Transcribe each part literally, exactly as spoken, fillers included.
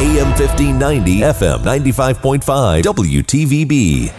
A M fifteen ninety, F M ninety-five point five, W T V B.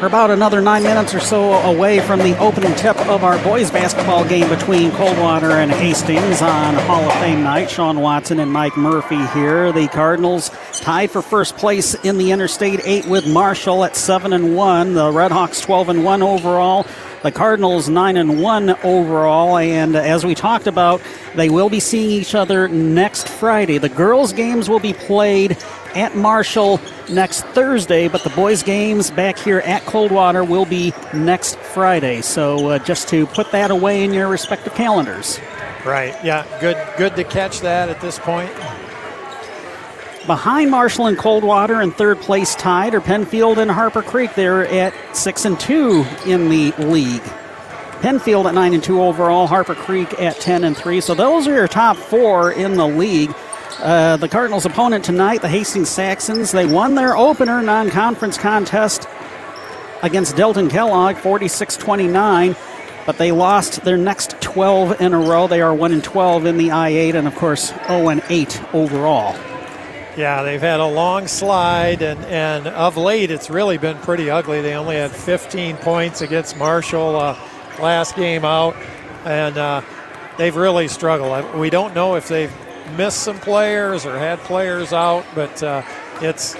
We're about another nine minutes or so away from the opening tip of our boys basketball game between Coldwater and Hastings on Hall of Fame night. Sean Watson and Mike Murphy here. The Cardinals tied for first place in the Interstate eight with Marshall at seven and one. The Redhawks twelve and one overall. The Cardinals nine and one overall, and as we talked about, they will be seeing each other next Friday. The girls' games will be played at Marshall next Thursday, but the boys' games back here at Coldwater will be next Friday. So uh, just to put that away in your respective calendars. Right, yeah, good, good to catch that at this point. Behind Marshall and Coldwater in third place tied are Penfield and Harper Creek. They're at six and two in the league. Penfield at nine and two overall, Harper Creek at ten and three. So those are your top four in the league. Uh, the Cardinals' opponent tonight, the Hastings Saxons, they won their opener non-conference contest against Delton Kellogg, forty-six twenty-nine. But they lost their next twelve in a row. They are one and twelve in the I eight and, of course, oh and eight overall. Yeah, they've had a long slide, and, and of late it's really been pretty ugly. They only had fifteen points against Marshall uh, last game out, and uh, they've really struggled. We don't know if they've missed some players or had players out, but uh, it's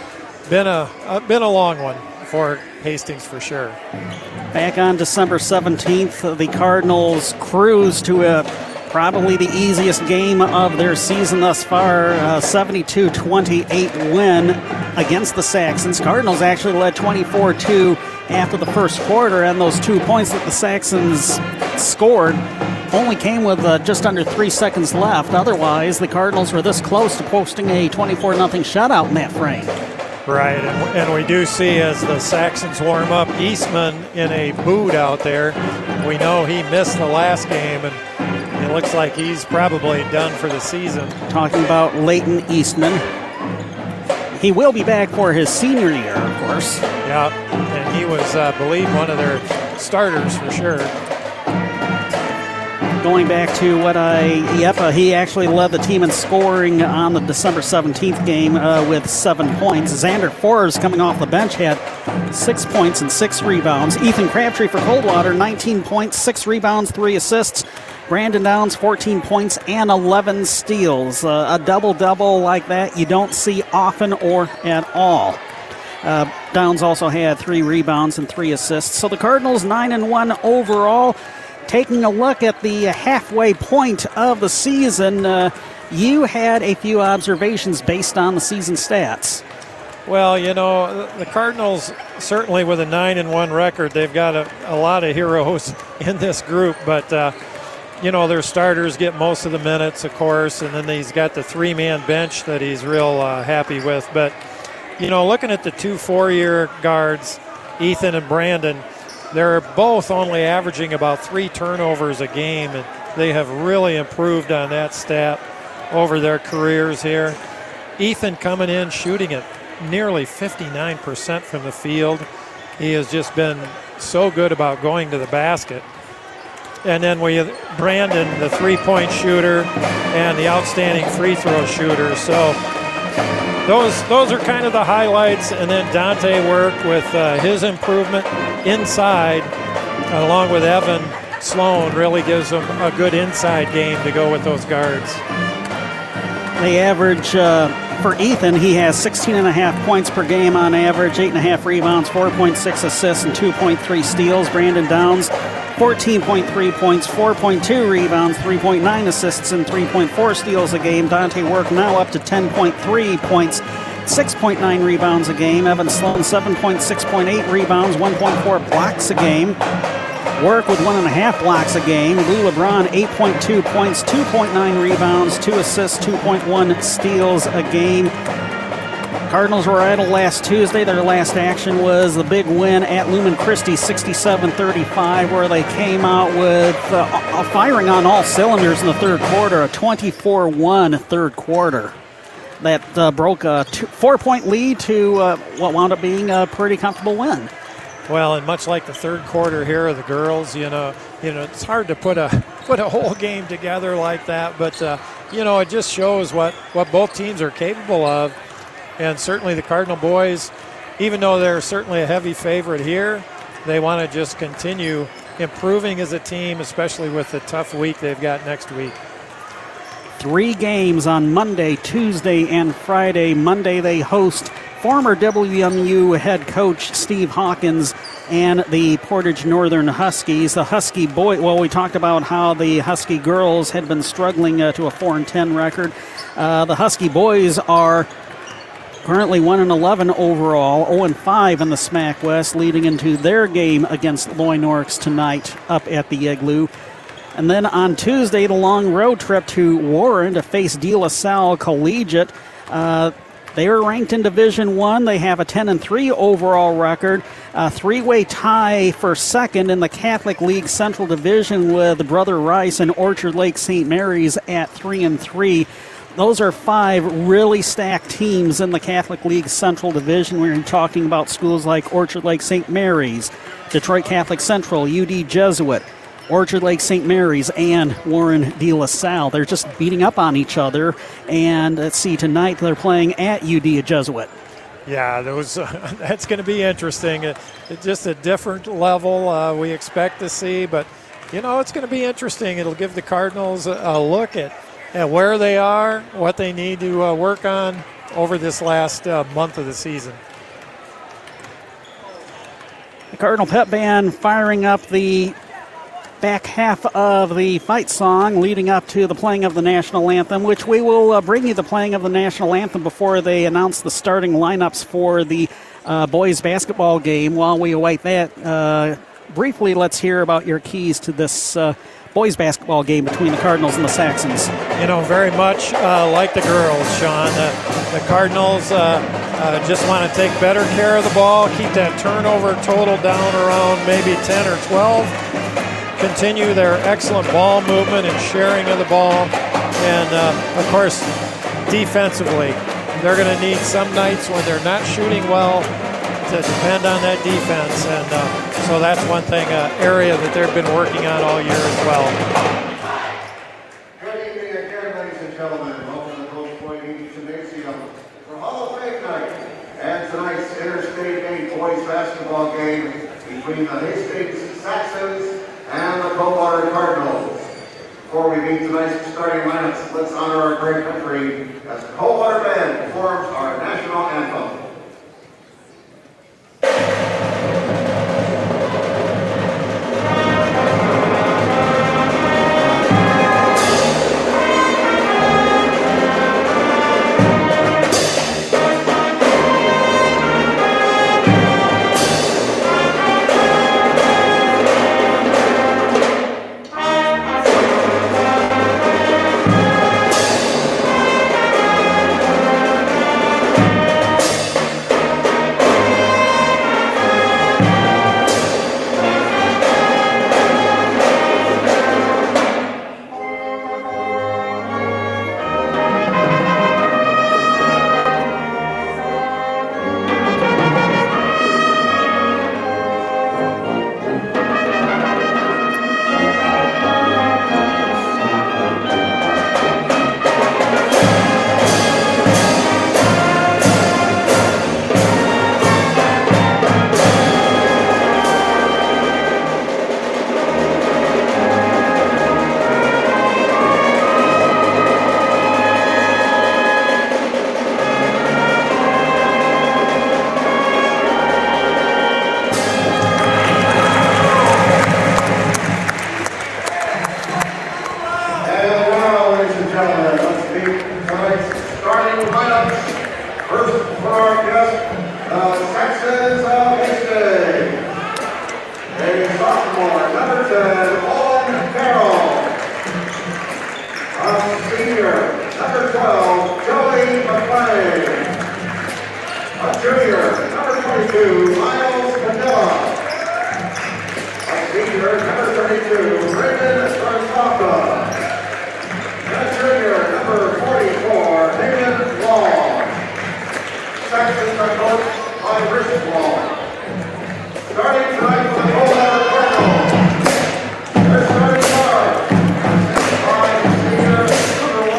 been a, a been a long one for Hastings for sure. Back on December seventeenth, the Cardinals cruise to a probably the easiest game of their season thus far, uh, seventy-two twenty-eight win against the Saxons. Cardinals actually led twenty-four two after the first quarter, and those two points that the Saxons scored only came with uh, just under three seconds left. Otherwise, the Cardinals were this close to posting a twenty-four nothing shutout in that frame. Right, and, and we do see as the Saxons warm up, Eastman in a boot out there. We know he missed the last game, and it looks like he's probably done for the season. Talking about Leighton Eastman. He will be back for his senior year, of course. Yeah, and he was, I uh, believe, one of their starters for sure. Going back to what I, yep, uh, he actually led the team in scoring on the December seventeenth game uh, with seven points. Xander Forrest coming off the bench had six points and six rebounds. Ethan Crabtree for Coldwater, nineteen points, six rebounds, three assists. Brandon Downs, fourteen points and eleven steals. Uh, a double-double like that you don't see often or at all. Uh, Downs also had three rebounds and three assists. So the Cardinals nine and one overall. Taking a look at the halfway point of the season, uh, you had a few observations based on the season stats. Well, you know, the Cardinals, certainly with a nine and one record, they've got a, a lot of heroes in this group, but uh, you know, their starters get most of the minutes, of course, and then he's got the three-man bench that he's real uh, happy with. But, you know, looking at the two four-year guards, Ethan and Brandon, they're both only averaging about three turnovers a game, and they have really improved on that stat over their careers here. Ethan coming in, shooting at nearly fifty-nine percent from the field. He has just been so good about going to the basket. And then we Brandon, the three-point shooter, and the outstanding free-throw shooter. So those those are kind of the highlights. And then Dante Work with uh, his improvement inside, along with Evan Sloan, really gives them a good inside game to go with those guards. They average, uh, for Ethan, he has sixteen point five points per game on average, eight point five rebounds, four point six assists, and two point three steals. Brandon Downs, fourteen point three points, four point two rebounds, three point nine assists, and three point four steals a game. Dante Work now up to ten point three points, six point nine rebounds a game. Evan Sloan, seven point six, six point eight rebounds, one point four blocks a game. Work with one point five blocks a game. Lou LeBron, eight point two points, two point nine rebounds, two assists, two point one steals a game. Cardinals were idle last Tuesday. Their last action was the big win at Lumen Christi, sixty-seven thirty-five, where they came out with uh, firing on all cylinders in the third quarter, a twenty-four one third quarter. That uh, broke a two, four-point lead to uh, what wound up being a pretty comfortable win. Well, and much like the third quarter here of the girls, you know, you know, it's hard to put a put a whole game together like that, but uh, you know, it just shows what, what both teams are capable of. And certainly the Cardinal boys, even though they're certainly a heavy favorite here, they want to just continue improving as a team, especially with the tough week they've got next week. Three games on Monday, Tuesday, and Friday. Monday they host former W M U head coach Steve Hawkins and the Portage Northern Huskies. The Husky boy, well, we talked about how the Husky girls had been struggling uh, to a four and ten record. Uh, the Husky boys are currently one and eleven overall, oh and five in the S M A C West, leading into their game against Loy Norks tonight up at the Igloo. And then on Tuesday, the long road trip to Warren to face De La Salle Collegiate. Uh, they are ranked in Division I. They have a ten and three overall record, a three-way tie for second in the Catholic League Central Division with Brother Rice and Orchard Lake Saint Mary's at three and three. Those are five really stacked teams in the Catholic League Central Division. We're talking about schools like Orchard Lake Saint Mary's, Detroit Catholic Central, U D Jesuit, Orchard Lake Saint Mary's, and Warren De La Salle. They're just beating up on each other. And let's see, tonight they're playing at U D Jesuit. Yeah, those, uh, that's going to be interesting. It, it's just a different level uh, we expect to see. But, you know, it's going to be interesting. It'll give the Cardinals a, a look at, at where they are, what they need to uh, work on over this last uh, month of the season. The Cardinal Pep Band firing up the back half of the fight song leading up to the playing of the national anthem, which we will uh, bring you the playing of the national anthem before they announce the starting lineups for the uh, boys basketball game. While we await that, uh, briefly let's hear about your keys to this uh, boys basketball game between the Cardinals and the Saxons. You know, very much uh, like the girls, Sean. Uh, the Cardinals uh, uh, just want to take better care of the ball, keep that turnover total down around maybe ten or twelve. Continue their excellent ball movement and sharing of the ball. And, uh, of course, defensively, they're going to need some nights when they're not shooting well to depend on that defense. And uh, so that's one thing, uh, area that they've been working on all year as well. Good evening again, ladies and gentlemen. Welcome to the Coach Point Gymnasium for Hall of Fame night and tonight's Interstate eight boys basketball game between the Hastings Saxons and the Coldwater Cardinals. Before we meet tonight's starting lineups, let's honor our great country as the Coldwater Band performs our national anthem.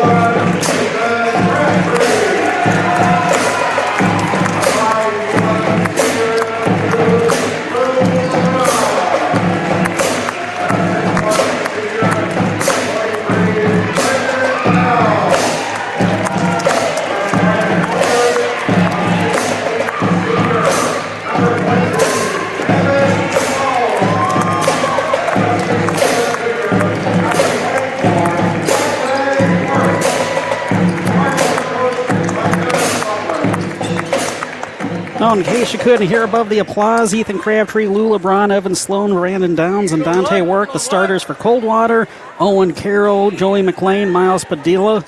All right. Oh, in case you couldn't hear above the applause, Ethan Crabtree, Lou LeBron, Evan Sloan, Brandon Downs, and Dante Work, the starters for Coldwater. Owen Carroll, Joey McLean, Miles Padilla,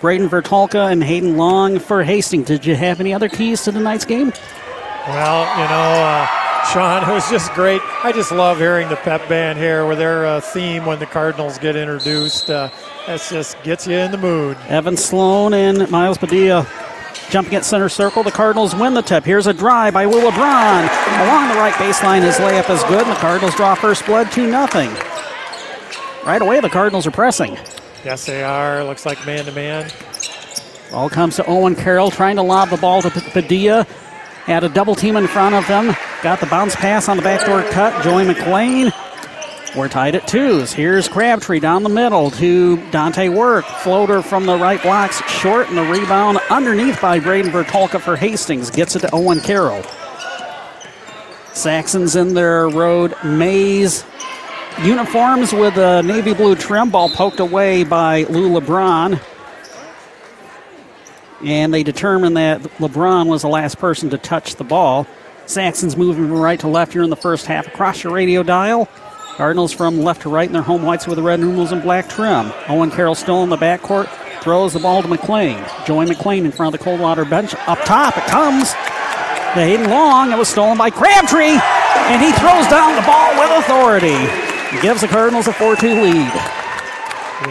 Brayden Vertolka, and Hayden Long for Hastings. Did you have any other keys to tonight's game? Well, you know, uh, Sean, it was just great. I just love hearing the pep band here with their uh, theme when the Cardinals get introduced. Uh, that just gets you in the mood. Evan Sloan and Miles Padilla jumping at center circle. The Cardinals win the tip. Here's a drive by Lou LeBron. Along the right baseline, his layup is good, and the Cardinals draw first blood two nothing. Right away, the Cardinals are pressing. Yes, they are. Looks like man-to-man. Ball comes to Owen Carroll, trying to lob the ball to Padilla. Had a double team in front of him. Got the bounce pass on the backdoor cut. Joey McLean. We're tied at twos. Here's Crabtree down the middle to Dante Work. Floater from the right blocks short, and the rebound underneath by Brayden Vertolka for Hastings. Gets it to Owen Carroll. Saxons in their road maize uniforms with a navy blue trim. Ball poked away by Lou LeBron. And they determined that LeBron was the last person to touch the ball. Saxons moving from right to left here in the first half. Across your radio dial, Cardinals from left to right in their home whites with the red numerals and black trim. Owen Carroll still in the backcourt. Throws the ball to McLean. Joey McLean in front of the Coldwater bench. Up top it comes to Hayden Long. It was stolen by Crabtree. And he throws down the ball with authority. He gives the Cardinals a four two lead.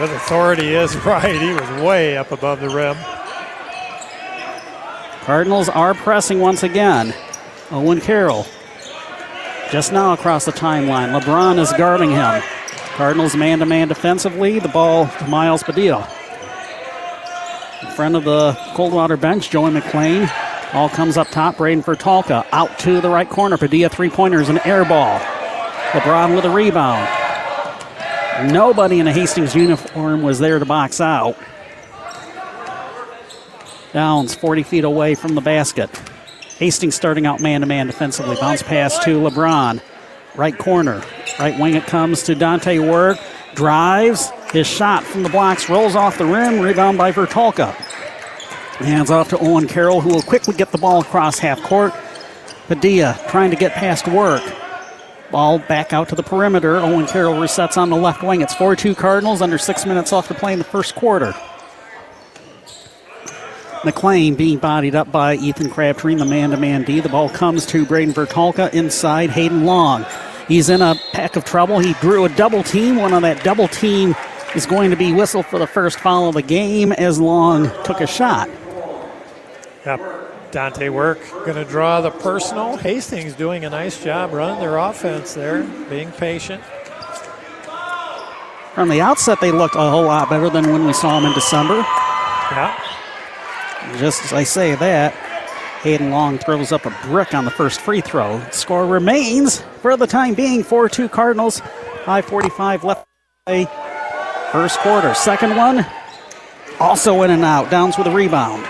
With authority is right. He was way up above the rim. Cardinals are pressing once again. Owen Carroll just now across the timeline. LeBron is guarding him. Cardinals man-to-man defensively. The ball to Miles Padilla. In front of the Coldwater bench, Joey McLean. All comes up top. Brayden Vertolka out to the right corner. Padilla three-pointers, an air ball. LeBron with a rebound. Nobody in a Hastings uniform was there to box out. Downs forty feet away from the basket. Hastings starting out man-to-man defensively. Bounce pass to LeBron. Right corner. Right wing it comes to Dante Work. Drives. His shot from the blocks rolls off the rim. Rebound by Vertolka. Hands off to Owen Carroll, who will quickly get the ball across half court. Padilla trying to get past Work. Ball back out to the perimeter. Owen Carroll resets on the left wing. It's four two Cardinals, under six minutes left to play in the first quarter. McLean being bodied up by Ethan Crabtree in the man-to-man D. The ball comes to Brayden Vertolka inside Hayden Long. He's in a pack of trouble. He drew a double team. One on that double team is going to be whistled for the first foul of the game as Long took a shot. Yep. Dante Work going to draw the personal. Hastings doing a nice job running their offense there, being patient. From the outset, they looked a whole lot better than when we saw them in December. Yeah. Just as I say that, Hayden Long throws up a brick on the first free throw. Score remains for the time being four two Cardinals. five forty-five left to play. First quarter. Second one, also in and out. Downs with a rebound.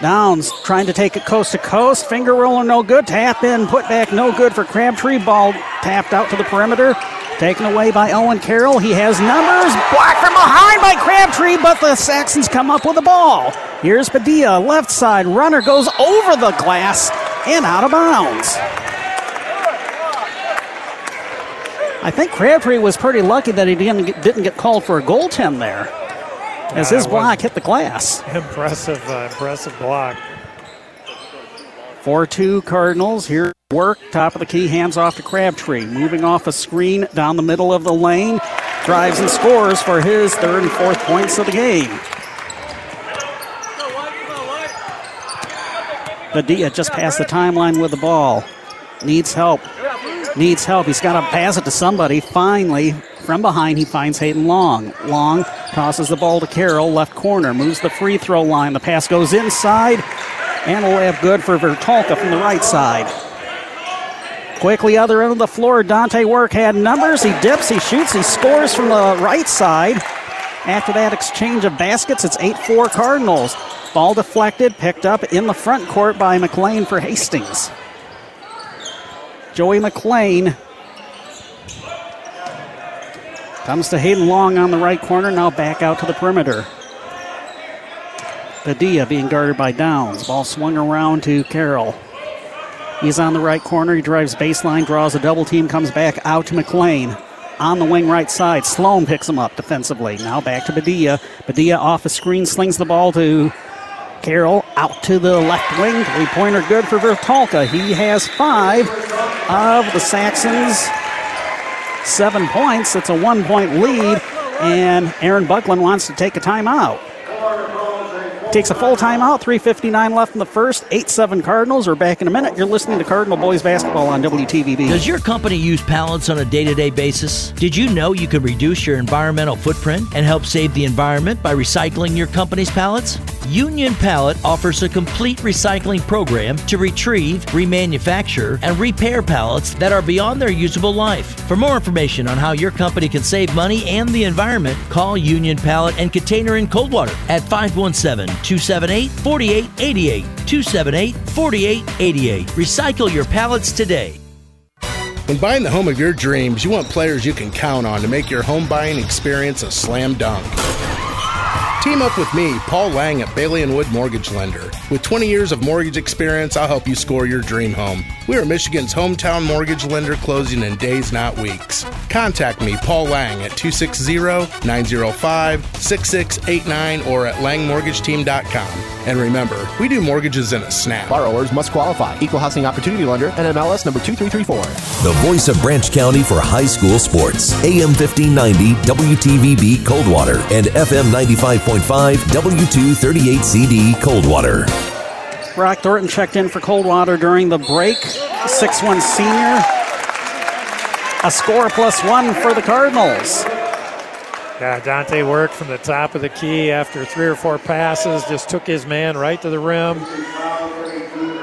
Downs trying to take it coast to coast. Finger roller no good. Tap in, put back no good for Crabtree. Ball tapped out to the perimeter. Taken away by Owen Carroll. He has numbers. Blocked from behind by Crabtree, but the Saxons come up with the ball. Here's Padilla, left side. Runner goes over the glass and out of bounds. I think Crabtree was pretty lucky that he didn't get, didn't get called for a goaltend there, as yeah, his block hit the glass. Impressive, uh, impressive block. four two Cardinals. Here Work, top of the key, hands off to Crabtree. Moving off a screen down the middle of the lane. Drives and scores for his third and fourth points of the game. Padilla just past the timeline with the ball. Needs help. Needs help. He's got to pass it to somebody. Finally, from behind, he finds Hayden Long. Long tosses the ball to Carroll, left corner. Moves the free throw line. The pass goes inside. And a layup good for Vertolka from the right side. Quickly other end of the floor, Dante Work had numbers. He dips, he shoots, he scores from the right side. After that exchange of baskets, it's eight four Cardinals. Ball deflected, picked up in the front court by McLean for Hastings. Joey McLean comes to Hayden Long on the right corner, now back out to the perimeter. Padilla being guarded by Downs. Ball swung around to Carroll. He's on the right corner. He drives baseline, draws a double team, comes back out to McLean. On the wing right side, Sloan picks him up defensively. Now back to Padilla. Padilla off a screen, slings the ball to Carroll. Out to the left wing. Three-pointer good for Vertolka. He has five of the Saxons. Seven points. It's a one-point lead. And Aaron Buckland wants to take a timeout. Takes a full timeout. three fifty-nine left in the first. eight seven Cardinals. We're back in a minute. You're listening to Cardinal Boys Basketball on W T V B. Does your company use pallets on a day-to-day basis? Did you know you can reduce your environmental footprint and help save the environment by recycling your company's pallets? Union Pallet offers a complete recycling program to retrieve, remanufacture, and repair pallets that are beyond their usable life. For more information on how your company can save money and the environment, call Union Pallet and Container in Coldwater at five one seven, two seven eight, four eight eight eight. two seven eight, four eight eight eight. Recycle your pallets today. When buying the home of your dreams, you want players you can count on to make your home buying experience a slam dunk. Team up with me, Paul Lang at Bailey and Wood Mortgage Lender. With twenty years of mortgage experience, I'll help you score your dream home. We are Michigan's hometown mortgage lender, closing in days, not weeks. Contact me, Paul Lang, at two six zero, nine zero five, six six eight nine or at lang mortgage team dot com. And remember, we do mortgages in a snap. Borrowers must qualify. Equal Housing Opportunity Lender, N M L S number two three three four. The voice of Branch County for high school sports. A M fifteen ninety, W T V B Coldwater, and F M ninety-five point five. W two thirty-eight C D Coldwater. Brock Thornton checked in for Coldwater during the break. six one senior. A score plus one for the Cardinals. Yeah, Dante worked from the top of the key after three or four passes. Just took his man right to the rim.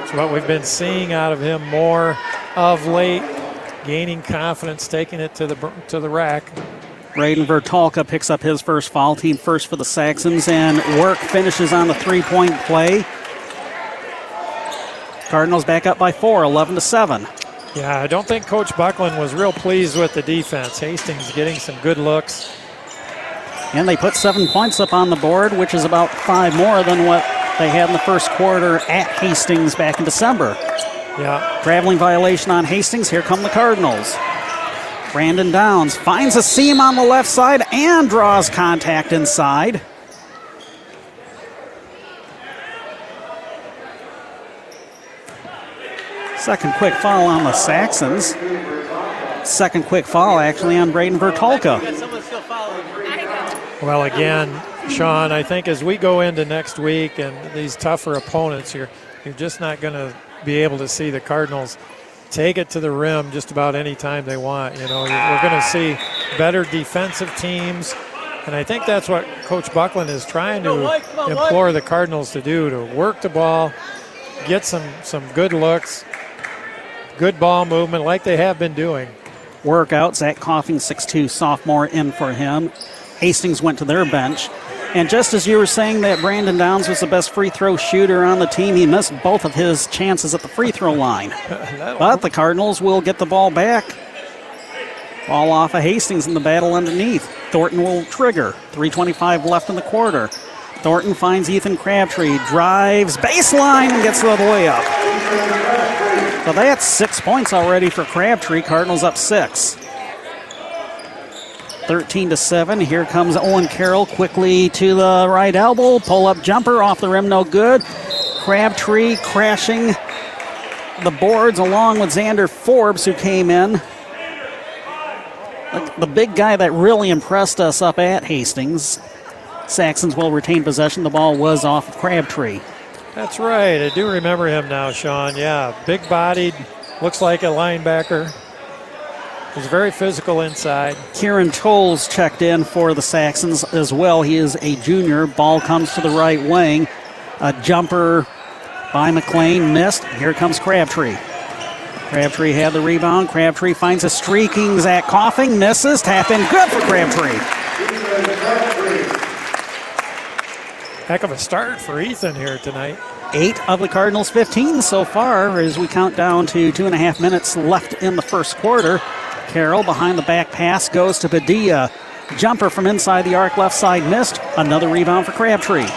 It's what we've been seeing out of him more of late. Gaining confidence, taking it to the to the rack. Brayden Vertolka picks up his first foul, team first for the Saxons, and Work finishes on the three-point play. Cardinals back up by four, eleven to seven. Yeah, I don't think Coach Buckland was real pleased with the defense. Hastings getting some good looks. And they put seven points up on the board, which is about five more than what they had in the first quarter at Hastings back in December. Yeah. Traveling violation on Hastings. Here come the Cardinals. Brandon Downs finds a seam on the left side and draws contact inside. Second quick foul on the Saxons. Second quick foul actually on Brayden Vertolka. Well, again, Sean, I think as we go into next week and these tougher opponents, you're, you're just not going to be able to see the Cardinals take it to the rim just about any time they want. You know, we're going to see better defensive teams, and I think that's what Coach Buckland is trying to implore the Cardinals to do, to work the ball, get some, some good looks, good ball movement like they have been doing. Workout, Zach Coffing, six two, sophomore in for him. Hastings went to their bench. And just as you were saying that Brandon Downs was the best free throw shooter on the team, he missed both of his chances at the free throw line. But the Cardinals will get the ball back. Ball off of Hastings in the battle underneath. Thornton will trigger. three twenty-five left in the quarter. Thornton finds Ethan Crabtree, drives baseline, and gets the layup. So that's six points already for Crabtree. Cardinals up six. thirteen to seven. Here comes Owen Carroll quickly to the right elbow. Pull-up jumper off the rim, no good. Crabtree crashing the boards along with Xander Forbes, who came in. The big guy that really impressed us up at Hastings. Saxons will retain possession. The ball was off of Crabtree. That's right. I do remember him now, Sean. Yeah, big-bodied, looks like a linebacker. He's very physical inside. Kieran Tolles checked in for the Saxons as well. He is a junior. Ball comes to the right wing. A jumper by McLean missed. Here comes Crabtree. Crabtree had the rebound. Crabtree finds a streaking Zach Coffing. Misses. Tap in. Good for Crabtree. Heck of a start for Ethan here tonight. Eight of the Cardinals' fifteen so far as we count down to two and a half minutes left in the first quarter. Carroll behind the back pass goes to Padilla. Jumper from inside the arc, left side missed. Another rebound for Crabtree.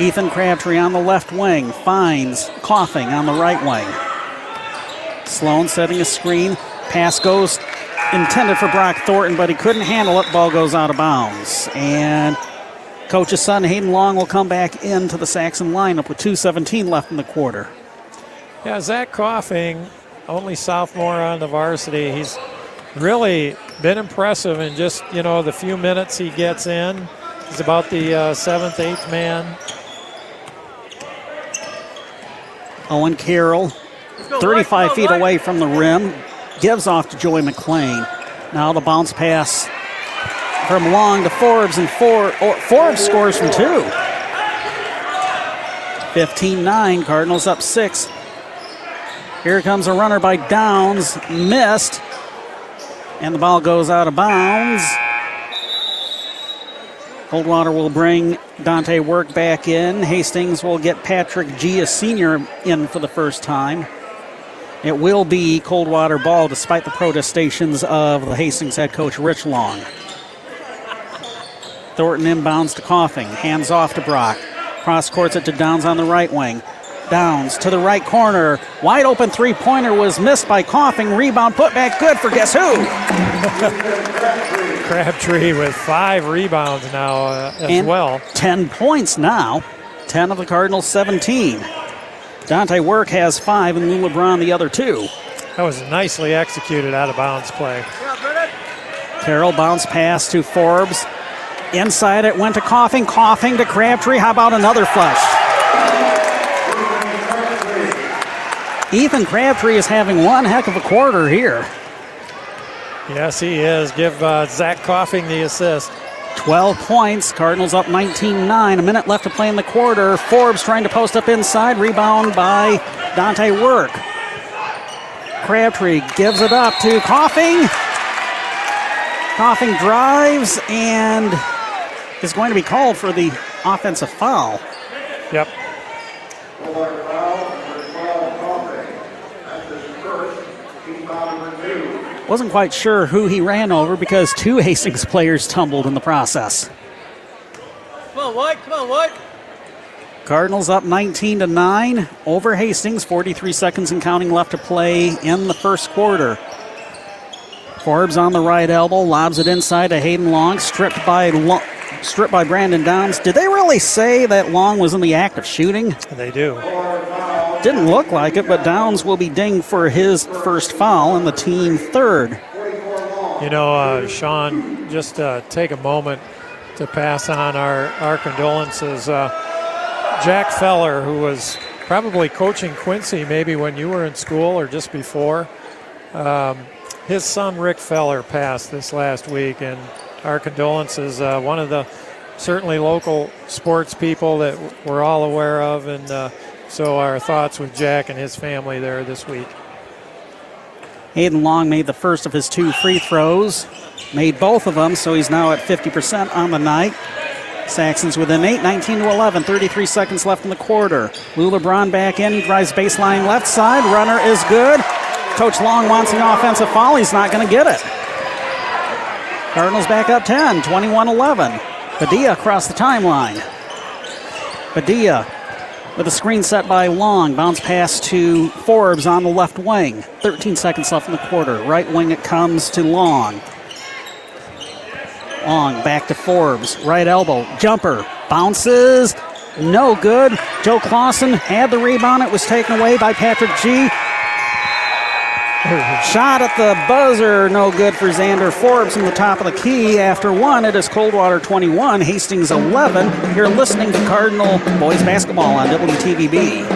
Ethan Crabtree on the left wing, finds Coffing on the right wing. Sloan setting a screen, pass goes intended for Brock Thornton, but he couldn't handle it, ball goes out of bounds. And coach's son, Hayden Long, will come back into the Saxon lineup with two seventeen left in the quarter. Yeah, Zach Coffing, only sophomore on the varsity, he's really been impressive in just, you know, the few minutes he gets in. He's about the uh, seventh, eighth man. Owen Carroll, thirty-five feet away from the rim, gives off to Joey McLean. Now the bounce pass from Long to Forbes, and four, oh, Forbes scores from two. fifteen nine, Cardinals up six. Here comes a runner by Downs, missed, and the ball goes out of bounds. Coldwater will bring Dante Work back in. Hastings will get Patrick Gia Senior in for the first time. It will be Coldwater ball despite the protestations of the Hastings head coach, Rich Long. Thornton inbounds to Coffing, hands off to Brock. Cross courts it to Downs on the right wing. Downs to the right corner. Wide open three-pointer was missed by Coffing. Rebound put back good for guess who? Crabtree with five rebounds now uh, as and well. ten points now. ten of the Cardinals, seventeen. Dante Work has five and Lou LeBron the other two. That was a nicely executed out-of-bounds play. Carroll bounce pass to Forbes. Inside it went to Coffing. Coffing to Crabtree. How about another flush? Ethan Crabtree is having one heck of a quarter here. Yes, he is. Give uh, Zach Coffing the assist. twelve points. Cardinals up nineteen nine. A minute left to play in the quarter. Forbes trying to post up inside. Rebound by Dante Work. Crabtree gives it up to Coffing. Coffing drives and is going to be called for the offensive foul. Yep. Wasn't quite sure who he ran over because two Hastings players tumbled in the process. Come on, White. Come on, White. Cardinals up nineteen to nine over Hastings. forty-three seconds and counting left to play in the first quarter. Forbes on the right elbow. Lobs it inside to Hayden Long. Stripped by, Lo- stripped by Brandon Downs. Did they really say that Long was in the act of shooting? They do. Didn't look like it, but Downs will be dinged for his first foul and the team third. You know, uh, Sean, just uh, take a moment to pass on our, our condolences. Uh, Jack Feller, who was probably coaching Quincy maybe when you were in school or just before, um, his son Rick Feller passed this last week, and our condolences. Uh, one of the certainly local sports people that we're all aware of, and uh, so our thoughts with Jack and his family there this week. Hayden Long made the first of his two free throws, made both of them, so he's now at fifty percent on the night. Saxon's within eight, nineteen to eleven, thirty-three seconds left in the quarter. Lou LeBron back in, drives baseline left side, runner is good. Coach Long wants an offensive foul, he's not going to get it. Cardinals back up ten, twenty-one eleven. Padilla across the timeline. Padilla with a screen set by Long. Bounce pass to Forbes on the left wing. thirteen seconds left in the quarter. Right wing it comes to Long. Long back to Forbes. Right elbow. Jumper. Bounces. No good. Joe Clausen had the rebound. It was taken away by Patrick G. Shot at the buzzer. No good for Xander Forbes from the top of the key. After one, it is Coldwater twenty-one, Hastings eleven. You're listening to Cardinal Boys Basketball on W T V B.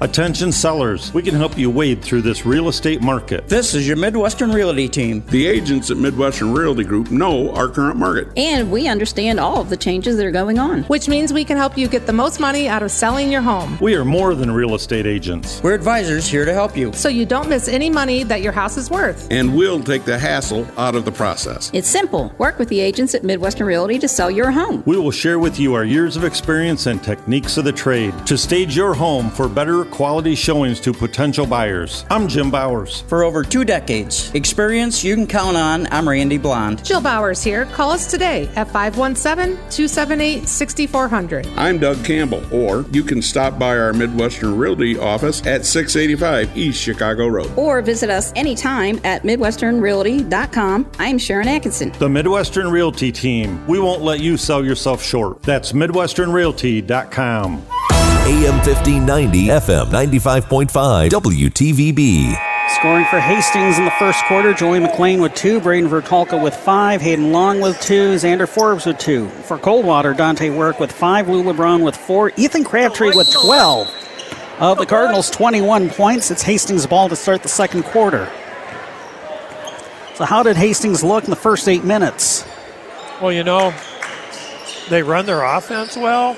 Attention sellers, we can help you wade through this real estate market. This is your Midwestern Realty team. The agents at Midwestern Realty Group know our current market. And we understand all of the changes that are going on. Which means we can help you get the most money out of selling your home. We are more than real estate agents. We're advisors here to help you. So you don't miss any money that your house is worth. And we'll take the hassle out of the process. It's simple. Work with the agents at Midwestern Realty to sell your home. We will share with you our years of experience and techniques of the trade to stage your home for better quality showings to potential buyers. I'm Jim Bowers. For over two decades, experience you can count on, I'm Randy Blonde. Jill Bowers here. Call us today at five one seven, two seven eight, six four zero zero. I'm Doug Campbell, or you can stop by our Midwestern Realty office at six eighty-five East Chicago Road. Or visit us anytime at midwestern realty dot com. I'm Sharon Atkinson. The Midwestern Realty team. We won't let you sell yourself short. That's midwestern realty dot com. A M fifteen ninety, F M ninety-five point five, W T V B. Scoring for Hastings in the first quarter, Joey McLean with two, Brayden Vertolka with five, Hayden Long with two, Xander Forrest with two. For Coldwater, Dante Work with five, Lou LeBron with four, Ethan Crabtree with twelve. Of the Cardinals, twenty-one points. It's Hastings' ball to start the second quarter. So how did Hastings look in the first eight minutes? Well, you know, they run their offense well.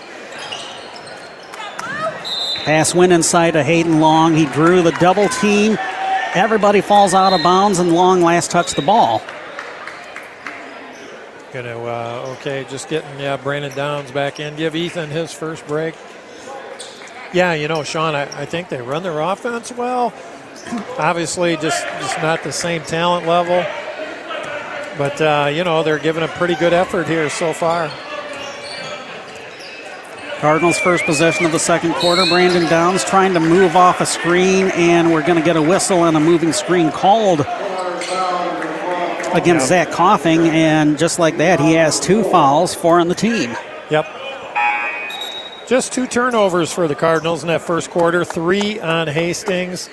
Pass went inside to Hayden Long. He drew the double team. Everybody falls out of bounds, and Long last touched the ball. Going to, uh, okay, just getting yeah, Brandon Downs back in. Give Ethan his first break. Yeah, you know, Sean, I, I think they run their offense well. Obviously, just, just not the same talent level. But, uh, you know, they're giving a pretty good effort here so far. Cardinals' first possession of the second quarter. Brandon Downs trying to move off a screen, and we're going to get a whistle and a moving screen called against yep. Zach Coffing, and just like that, he has two fouls, four on the team. Yep. Just two turnovers for the Cardinals in that first quarter, three on Hastings.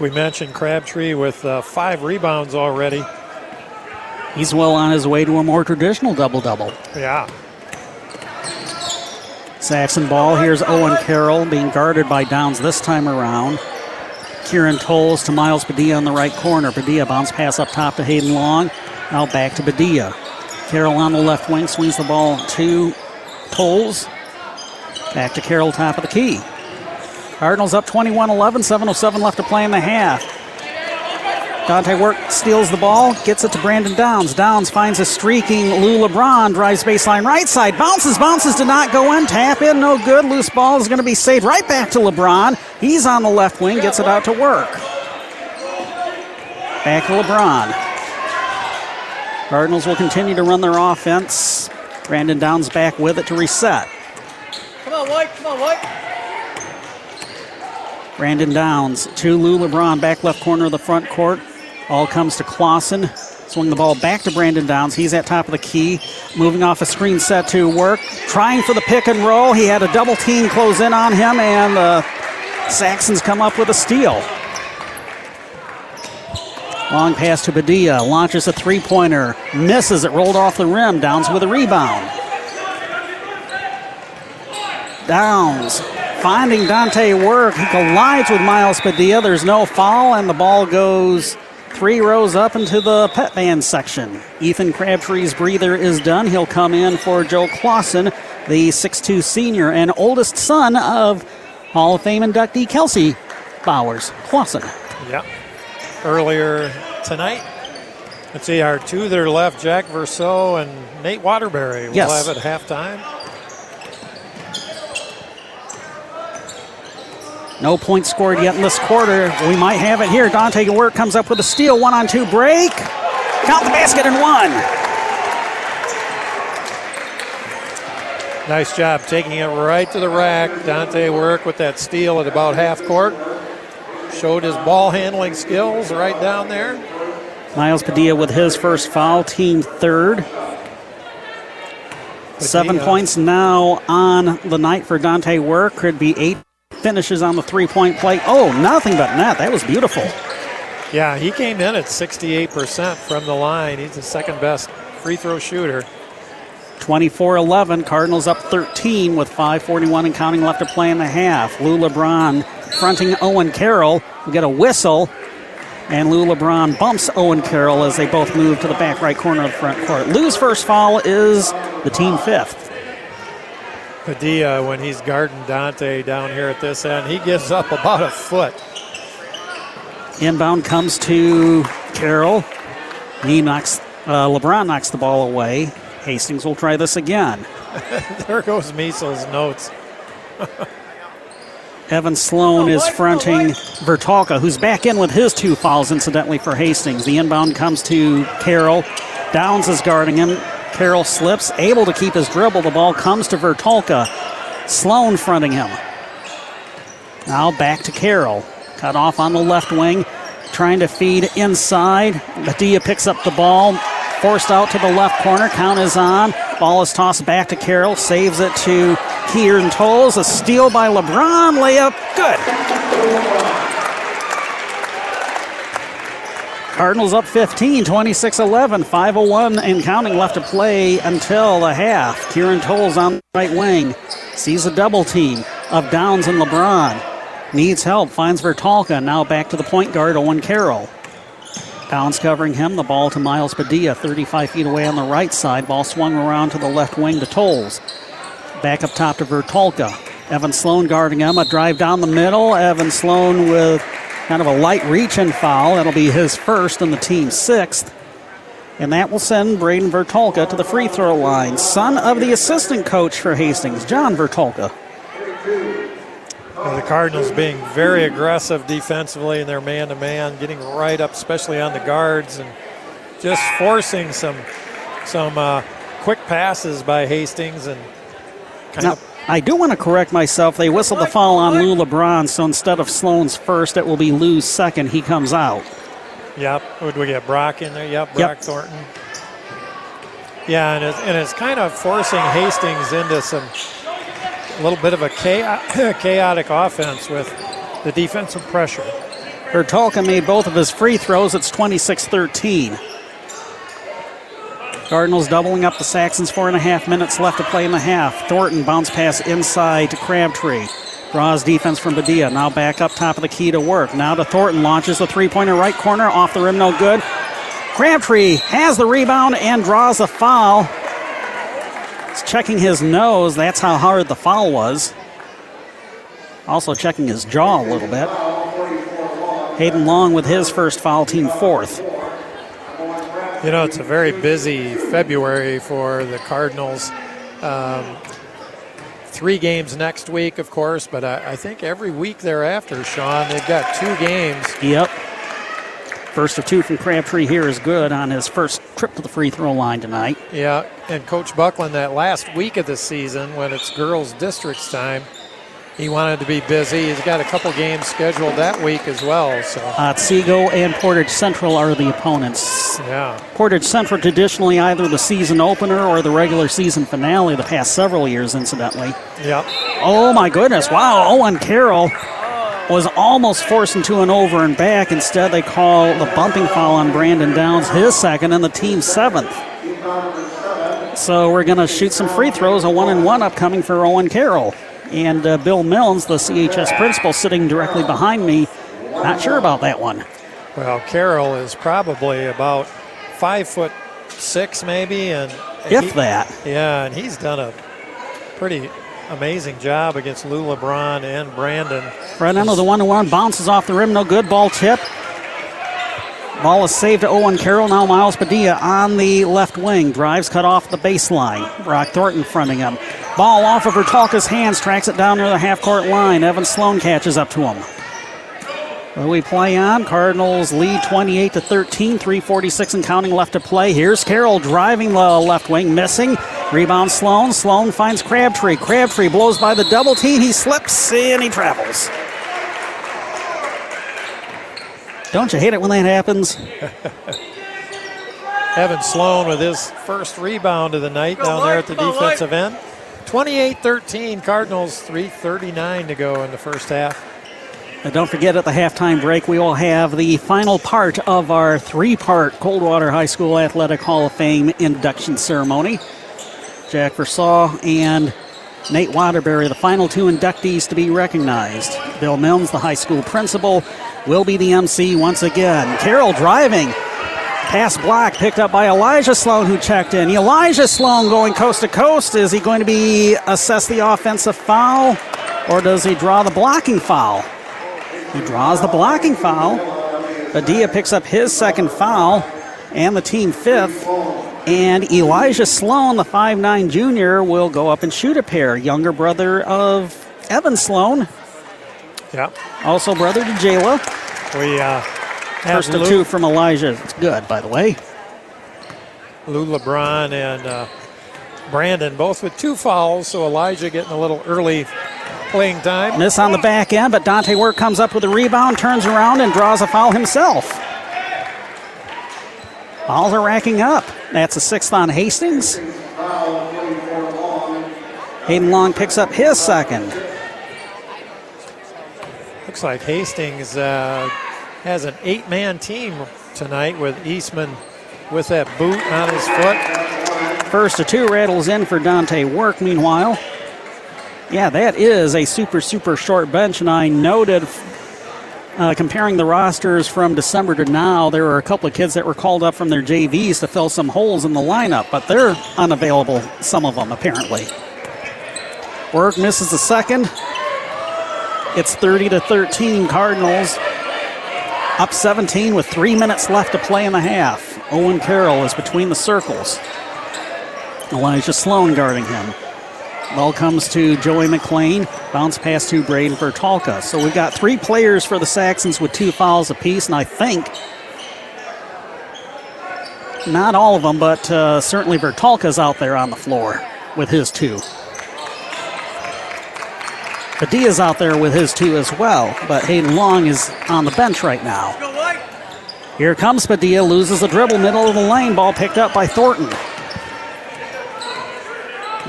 We mentioned Crabtree with uh, five rebounds already. He's well on his way to a more traditional double-double. Yeah. Saxon ball. Here's Owen Carroll being guarded by Downs this time around. Kieran Tolles to Miles Padilla on the right corner. Padilla bounce pass up top to Hayden Long. Now back to Padilla. Carroll on the left wing swings the ball to Tolles. Back to Carroll, top of the key. Cardinals up twenty-one eleven, seven oh seven left to play in the half. Dante Work steals the ball, gets it to Brandon Downs. Downs finds a streaking Lou LeBron, drives baseline right side, bounces, bounces, did not go in, tap in, no good. Loose ball is going to be saved right back to LeBron. He's on the left wing, gets it out to Work. Back to LeBron. Cardinals will continue to run their offense. Brandon Downs back with it to reset. Come on, White, come on, White. Brandon Downs to Lou LeBron, back left corner of the front court. All comes to Clausen. Swing the ball back to Brandon Downs. He's at top of the key. Moving off a screen set to Work. Trying for the pick and roll. He had a double team close in on him, and the uh, Saxons come up with a steal. Long pass to Padilla. Launches a three-pointer. Misses it. Rolled off the rim. Downs with a rebound. Downs. Finding Dante Work. He collides with Miles Padilla. There's no foul, and the ball goes three rows up into the pet band section. Ethan Crabtree's breather is done. He'll come in for Joe Clausen, the six foot two senior and oldest son of Hall of Fame inductee Kelsey Bowers. Clausen. Yep. Earlier tonight, let's see, our two that are left, Jack Verso and Nate Waterbury, will yes. have at halftime. No points scored yet in this quarter. We might have it here. Dante Work comes up with a steal. One-on-two break. Count the basket and one. Nice job taking it right to the rack. Dante Work with that steal at about half court. Showed his ball handling skills right down there. Miles Padilla with his first foul, team third. Padilla. Seven points now on the night for Dante Work. Could be eight. Finishes on the three-point play. Oh, nothing but net. That was beautiful. Yeah, he came in at sixty-eight percent from the line. He's the second-best free-throw shooter. twenty-four eleven, Cardinals up thirteen with five forty-one and counting left to play in the half. Lou LeBron fronting Owen Carroll. We get a whistle, and Lou LeBron bumps Owen Carroll as they both move to the back right corner of the front court. Lou's first foul is the team fifth. Padilla, when he's guarding Dante down here at this end, he gives up about a foot. Inbound comes to Carroll. He knocks, uh, LeBron knocks the ball away. Hastings will try this again. There goes Miesel's notes. Evan Sloan is fronting Vertolka, who's back in with his two fouls, incidentally, for Hastings. The inbound comes to Carroll. Downs is guarding him. Carroll slips, able to keep his dribble. The ball comes to Vertolka. Sloan fronting him. Now back to Carroll. Cut off on the left wing. Trying to feed inside. Padilla picks up the ball. Forced out to the left corner. Count is on. Ball is tossed back to Carroll. Saves it to Kieran Tolles. A steal by LeBron. Layup. Good. Cardinals up fifteen, twenty-six eleven. five oh one and counting left to play until the half. Kieran Tolles on the right wing. Sees a double team of Downs and LeBron. Needs help. Finds Vertolka. Now back to the point guard, Owen Carroll. Downs covering him. The ball to Miles Padilla, thirty-five feet away on the right side. Ball swung around to the left wing to Tolles. Back up top to Vertolka. Evan Sloan guarding him. A drive down the middle. Evan Sloan with kind of a light reach and foul. That'll be his first and the team's sixth. And that will send Brayden Vertolka to the free throw line. Son of the assistant coach for Hastings, John Vertolka. Well, the Cardinals being very aggressive defensively in their man-to-man, getting right up, especially on the guards, and just forcing some some uh, quick passes by Hastings. And kind now, of I do want to correct myself. They whistled the foul on Lou LeBron, so instead of Sloan's first, it will be Lou's second. He comes out. Yep. Would we get Brock in there? Yep, Brock yep. Thornton. Yeah, and it's, and it's kind of forcing Hastings into some – a little bit of a chaotic offense with the defensive pressure. Vertolka made both of his free throws. It's twenty-six thirteen. Cardinals doubling up the Saxons. Four and a half minutes left to play in the half. Thornton bounce pass inside to Crabtree. Draws defense from Padilla. Now back up top of the key to Work. Now to Thornton. Launches the three-pointer right corner. Off the rim, no good. Crabtree has the rebound and draws a foul. Checking his nose, that's how hard the foul was. Also checking his jaw a little bit. Hayden Long with his first foul, team fourth. You know, it's a very busy February for the Cardinals. Um, three games next week, of course, but I, I think every week thereafter, Sean, they've got two games. Yep. First of two from Crabtree here is good on his first trip to the free throw line tonight. Yeah, and Coach Buckland, that last week of the season when it's girls' districts time, he wanted to be busy. He's got a couple games scheduled that week as well. So Otsego and Portage Central are the opponents. Yeah. Portage Central traditionally either the season opener or the regular season finale the past several years, incidentally. Yep. Oh, my goodness. Wow, Owen Carroll was almost forced into an over and back. Instead, they call the bumping foul on Brandon Downs, his second, and the team's seventh. So we're going to shoot some free throws, a one and one upcoming for Owen Carroll. And uh, Bill Milnes, the C H S principal, sitting directly behind me. Not sure about that one. Well, Carroll is probably about five foot six, maybe. and If he, that. Yeah, and he's done a pretty amazing job against Lou LeBron and Brandon. Brandon with the one-to-one, bounces off the rim, no good, ball tip. Ball is saved to Owen Carroll, now Miles Padilla on the left wing. Drives cut off the baseline. Brock Thornton fronting him. Ball off of Vertolka's hands, tracks it down near the half-court line. Evan Sloan catches up to him. Well, we play on. Cardinals lead twenty-eight to thirteen, three forty-six and counting left to play. Here's Carroll driving the left wing, missing. Rebound Sloan. Sloan finds Crabtree. Crabtree blows by the double team. He slips and he travels. Don't you hate it when that happens? Evan Sloan with his first rebound of the night down there at the defensive end. twenty-eight thirteen, Cardinals, three thirty-nine to go in the first half. And don't forget, at the halftime break, we will have the final part of our three-part Coldwater High School Athletic Hall of Fame induction ceremony. Jack Versaw and Nate Waterbury, the final two inductees to be recognized. Bill Milnes, the high school principal, will be the M C once again. Carroll driving. Pass block picked up by Elijah Sloan, who checked in. Elijah Sloan going coast to coast. Is he going to be assess the offensive foul, or does he draw the blocking foul? He draws the blocking foul. Padilla picks up his second foul and the team fifth. And Elijah Sloan, the five nine junior, will go up and shoot a pair. Younger brother of Evan Sloan. Yep. Also brother to Jayla. We uh, First of Lou. two from Elijah. It's good, by the way. Lou LeBron and uh, Brandon both with two fouls, so Elijah getting a little early playing time. Miss on the back end, but Dante Work comes up with a rebound, turns around, and draws a foul himself. Fouls are racking up. That's a sixth on Hastings. Hayden Long picks up his second. Looks like Hastings uh, has an eight-man team tonight with Eastman with that boot on his foot. First to two rattles in for Dante Work, meanwhile. Yeah, that is a super, super short bench, and I noted uh, comparing the rosters from December to now, there were a couple of kids that were called up from their J Vs to fill some holes in the lineup, but they're unavailable, some of them, apparently. Work misses the second. It's thirty to thirteen Cardinals. Up seventeen with three minutes left to play in the half. Owen Carroll is between the circles. Elijah Sloan guarding him. Ball comes to Joey McLean. Bounce pass to Brayden Vertolka. So we've got three players for the Saxons with two fouls apiece, and I think not all of them, but uh, certainly Vertolka's out there on the floor with his two. Padilla's out there with his two as well, but Hayden Long is on the bench right now. Here comes Padilla, loses the dribble, middle of the lane, ball picked up by Thornton.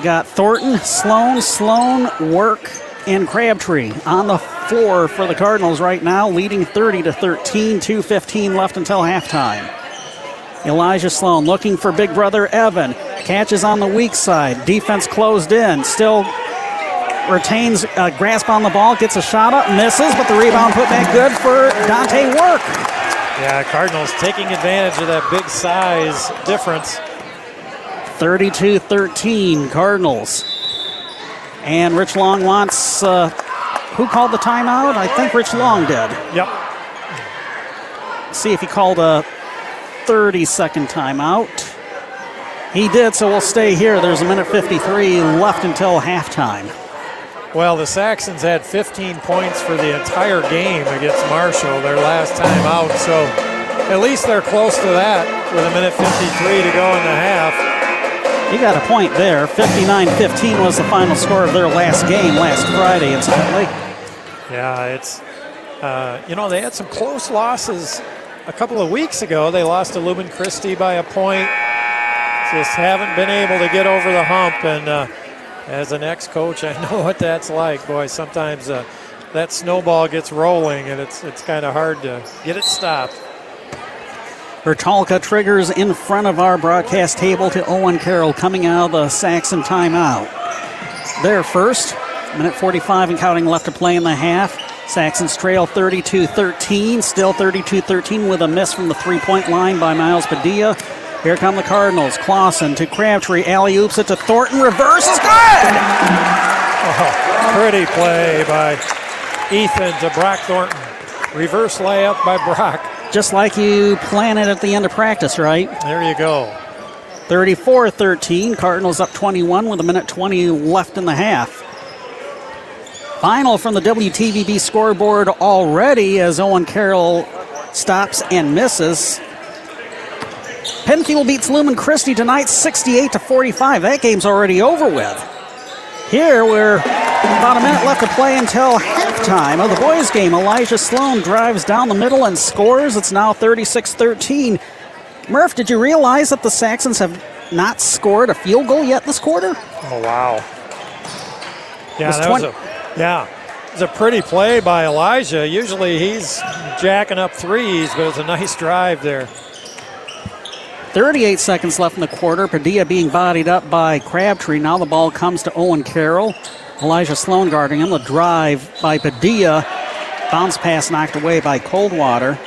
Got Thornton, Sloan, Sloan, Work, and Crabtree on the floor for the Cardinals right now, leading thirty to thirteen, two fifteen left until halftime. Elijah Sloan looking for big brother Evan, catches on the weak side, defense closed in, still retains a grasp on the ball, gets a shot up, misses, but the rebound put back good for Dante Work. Yeah, Cardinals taking advantage of that big size difference. thirty-two thirteen Cardinals. And Rich Long wants, uh, who called the timeout? I think Rich Long did. Yep. See if he called a thirty second timeout. He did, so we'll stay here. There's a minute fifty-three left until halftime. Well, the Saxons had fifteen points for the entire game against Marshall, their last time out, so at least they're close to that with a minute fifty-three to go in the half. You got a point there. fifty-nine fifteen was the final score of their last game last Friday, incidentally. Yeah, it's, uh, you know, they had some close losses a couple of weeks ago. They lost to Lubin Christie by a point. Just haven't been able to get over the hump, and uh, as an ex-coach, I know what that's like. Boy, sometimes uh, that snowball gets rolling, and it's it's kind of hard to get it stopped. Vertolka triggers in front of our broadcast table to Owen Carroll coming out of the Saxon timeout. Their first, minute forty-five and counting left to play in the half. Saxons trail thirty-two thirteen, still thirty-two thirteen with a miss from the three-point line by Miles Padilla. Here come the Cardinals. Clausen to Crabtree. Alley-oops it to Thornton. Reverse is good! Oh, pretty play by Ethan to Brock Thornton. Reverse layup by Brock. Just like you planned it at the end of practice, right? There you go. thirty-four thirteen. Cardinals up twenty-one with a minute twenty left in the half. Final from the W T V B scoreboard already as Owen Carroll stops and misses. Penfield beats Lubin Christie tonight sixty-eight to forty-five. That game's already over with. Here we're about a minute left to play until halftime of the boys' game. Elijah Sloan drives down the middle and scores. It's now thirty-six thirteen. Murph, did you realize that the Saxons have not scored a field goal yet this quarter? Oh, wow. Yeah, was that was a, yeah. It was a pretty play by Elijah. Usually he's jacking up threes, but it's a nice drive there. thirty-eight seconds left in the quarter. Padilla being bodied up by Crabtree. Now the ball comes to Owen Carroll. Elijah Sloan guarding him. The drive by Padilla. Bounce pass knocked away by Coldwater.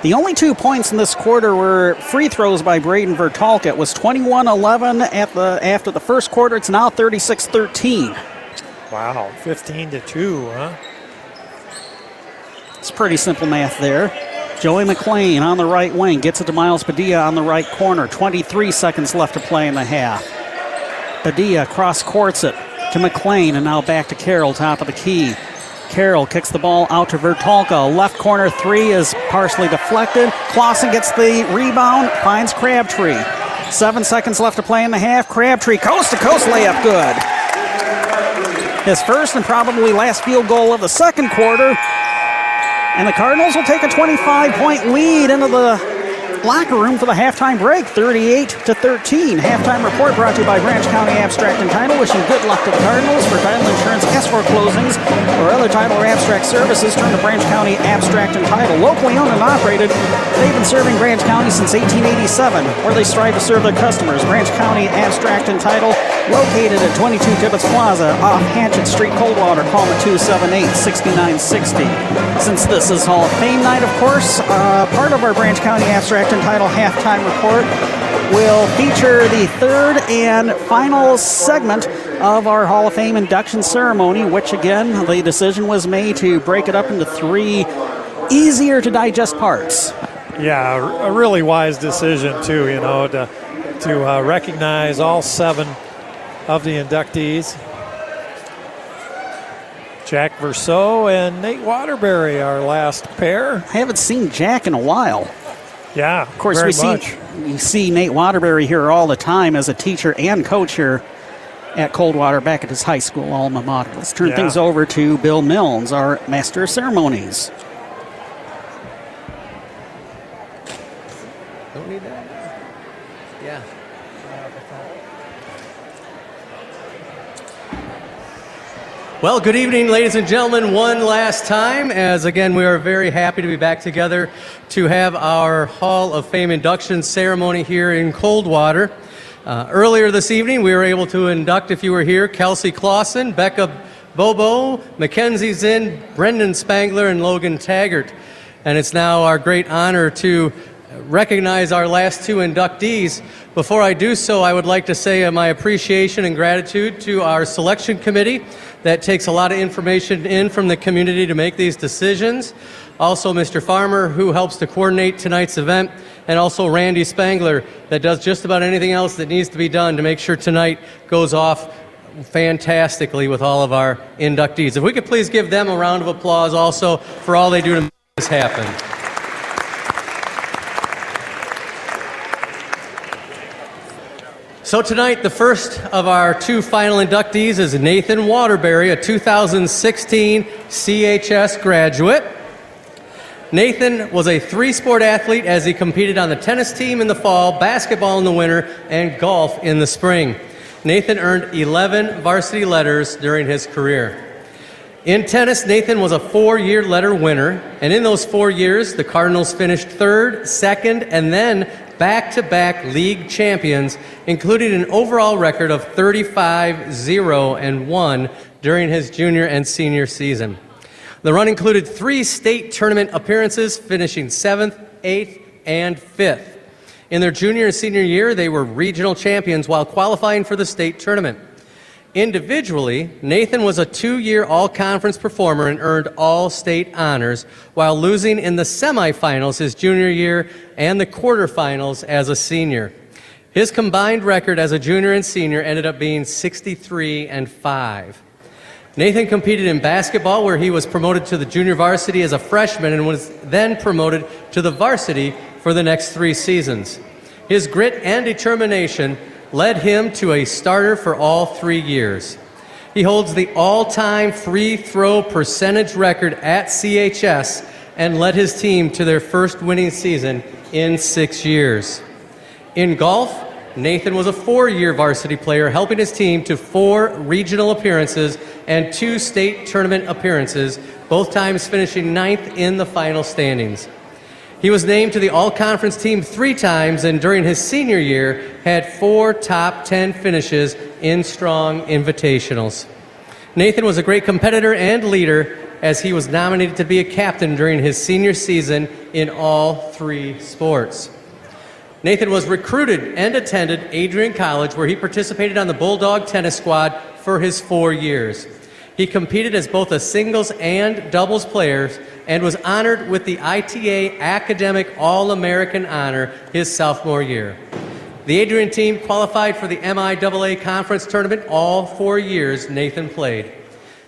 The only two points in this quarter were free throws by Brayden Vertolka. It was twenty-one eleven at the, after the first quarter. It's now thirty-six thirteen. Wow, fifteen to two, huh? It's pretty simple math there. Joey McLean on the right wing, gets it to Miles Padilla on the right corner. twenty-three seconds left to play in the half. Padilla cross-courts it to McLean, and now back to Carroll, top of the key. Carroll kicks the ball out to Vertolka. Left corner three is partially deflected. Clausen gets the rebound, finds Crabtree. Seven seconds left to play in the half. Crabtree, coast-to-coast layup, good. His first and probably last field goal of the second quarter. And the Cardinals will take a twenty-five point lead into the locker room for the halftime break, thirty-eight to thirteen. Halftime report brought to you by Branch County Abstract and Title. Wishing good luck to the Cardinals. For title insurance, S foreclosings, or other title or abstract services, turn to Branch County Abstract and Title. Locally owned and operated, they've been serving Branch County since eighteen eighty-seven, where they strive to serve their customers. Branch County Abstract and Title, located at twenty-two Tibbetts Plaza off Hatchett Street, Coldwater. Call them at two seven eight, six nine six zero. Since this is Hall of Fame night, of course, uh, part of our Branch County Abstract and Title halftime report will feature the third and final segment of our Hall of Fame induction ceremony, which again, the decision was made to break it up into three easier to digest parts. Yeah, a really wise decision too, you know, to, to uh, recognize all seven of the inductees. Jack Verso and Nate Waterbury, our last pair. I haven't seen Jack in a while. Yeah, of course, very we much. see we see Nate Waterbury here all the time as a teacher and coach here at Coldwater, back at his high school alma mater. Let's turn yeah. things over to Bill Milnes, our master of ceremonies. Don't need that. Well, good evening, ladies and gentlemen, one last time, as again, we are very happy to be back together to have our Hall of Fame induction ceremony here in Coldwater. Uh, earlier this evening, we were able to induct, if you were here, Kelsey Clausen, Becca Bobo, Mackenzie Zinn, Brendan Spangler, and Logan Taggart. And it's now our great honor to recognize our last two inductees. Before I do so, I would like to say my appreciation and gratitude to our selection committee that takes a lot of information in from the community to make these decisions. Also Mister Farmer, who helps to coordinate tonight's event, and also Randy Spangler, that does just about anything else that needs to be done to make sure tonight goes off fantastically with all of our inductees. If we could please give them a round of applause also for all they do to make this happen. So tonight, the first of our two final inductees is Nathan Waterbury, a two thousand sixteen C H S graduate. Nathan was a three-sport athlete as he competed on the tennis team in the fall, basketball in the winter, and golf in the spring. Nathan earned eleven varsity letters during his career. In tennis, Nathan was a four-year letter winner, and in those four years, the Cardinals finished third, second, and then back-to-back league champions, including an overall record of thirty-five, zero, and one during his junior and senior season. The run included three state tournament appearances, finishing seventh, eighth, and fifth. In their junior and senior year, they were regional champions while qualifying for the state tournament. Individually, Nathan was a two-year all-conference performer and earned all-state honors while losing in the semifinals his junior year and the quarterfinals as a senior. His combined record as a junior and senior ended up being sixty-three and five. Nathan competed in basketball, where he was promoted to the junior varsity as a freshman and was then promoted to the varsity for the next three seasons. His grit and determination led him to a starter for all three years. He holds the all-time free throw percentage record at C H S and led his team to their first winning season in six years. In golf, Nathan was a four-year varsity player, helping his team to four regional appearances and two state tournament appearances, both times finishing ninth in the final standings. He was named to the all-conference team three times, and during his senior year had four top ten finishes in strong invitationals. Nathan was a great competitor and leader, as he was nominated to be a captain during his senior season in all three sports. Nathan was recruited and attended Adrian College, where he participated on the Bulldog tennis squad for his four years. He competed as both a singles and doubles player and was honored with the I T A Academic All-American honor his sophomore year. The Adrian team qualified for the M I A A conference tournament all four years Nathan played.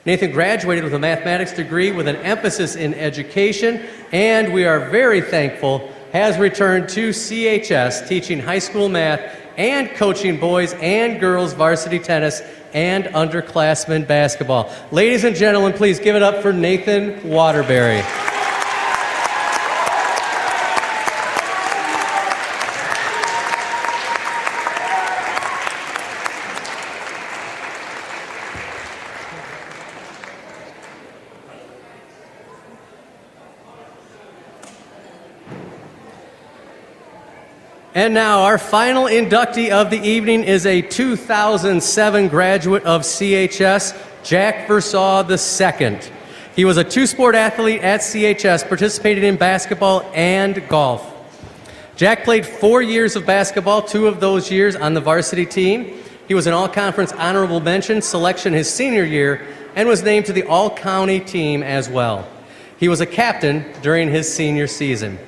Nathan graduated with a mathematics degree with an emphasis in education, and we are very thankful has returned to C H S teaching high school math and coaching boys and girls varsity tennis and underclassmen basketball. Ladies and gentlemen, please give it up for Nathan Waterbury. And now our final inductee of the evening is a two thousand seven graduate of C H S, Jack Versaw the second. He was a two-sport athlete at C H S, participated in basketball and golf. Jack played four years of basketball, two of those years on the varsity team. He was an all-conference honorable mention selection his senior year and was named to the all-county team as well. He was a captain during his senior season.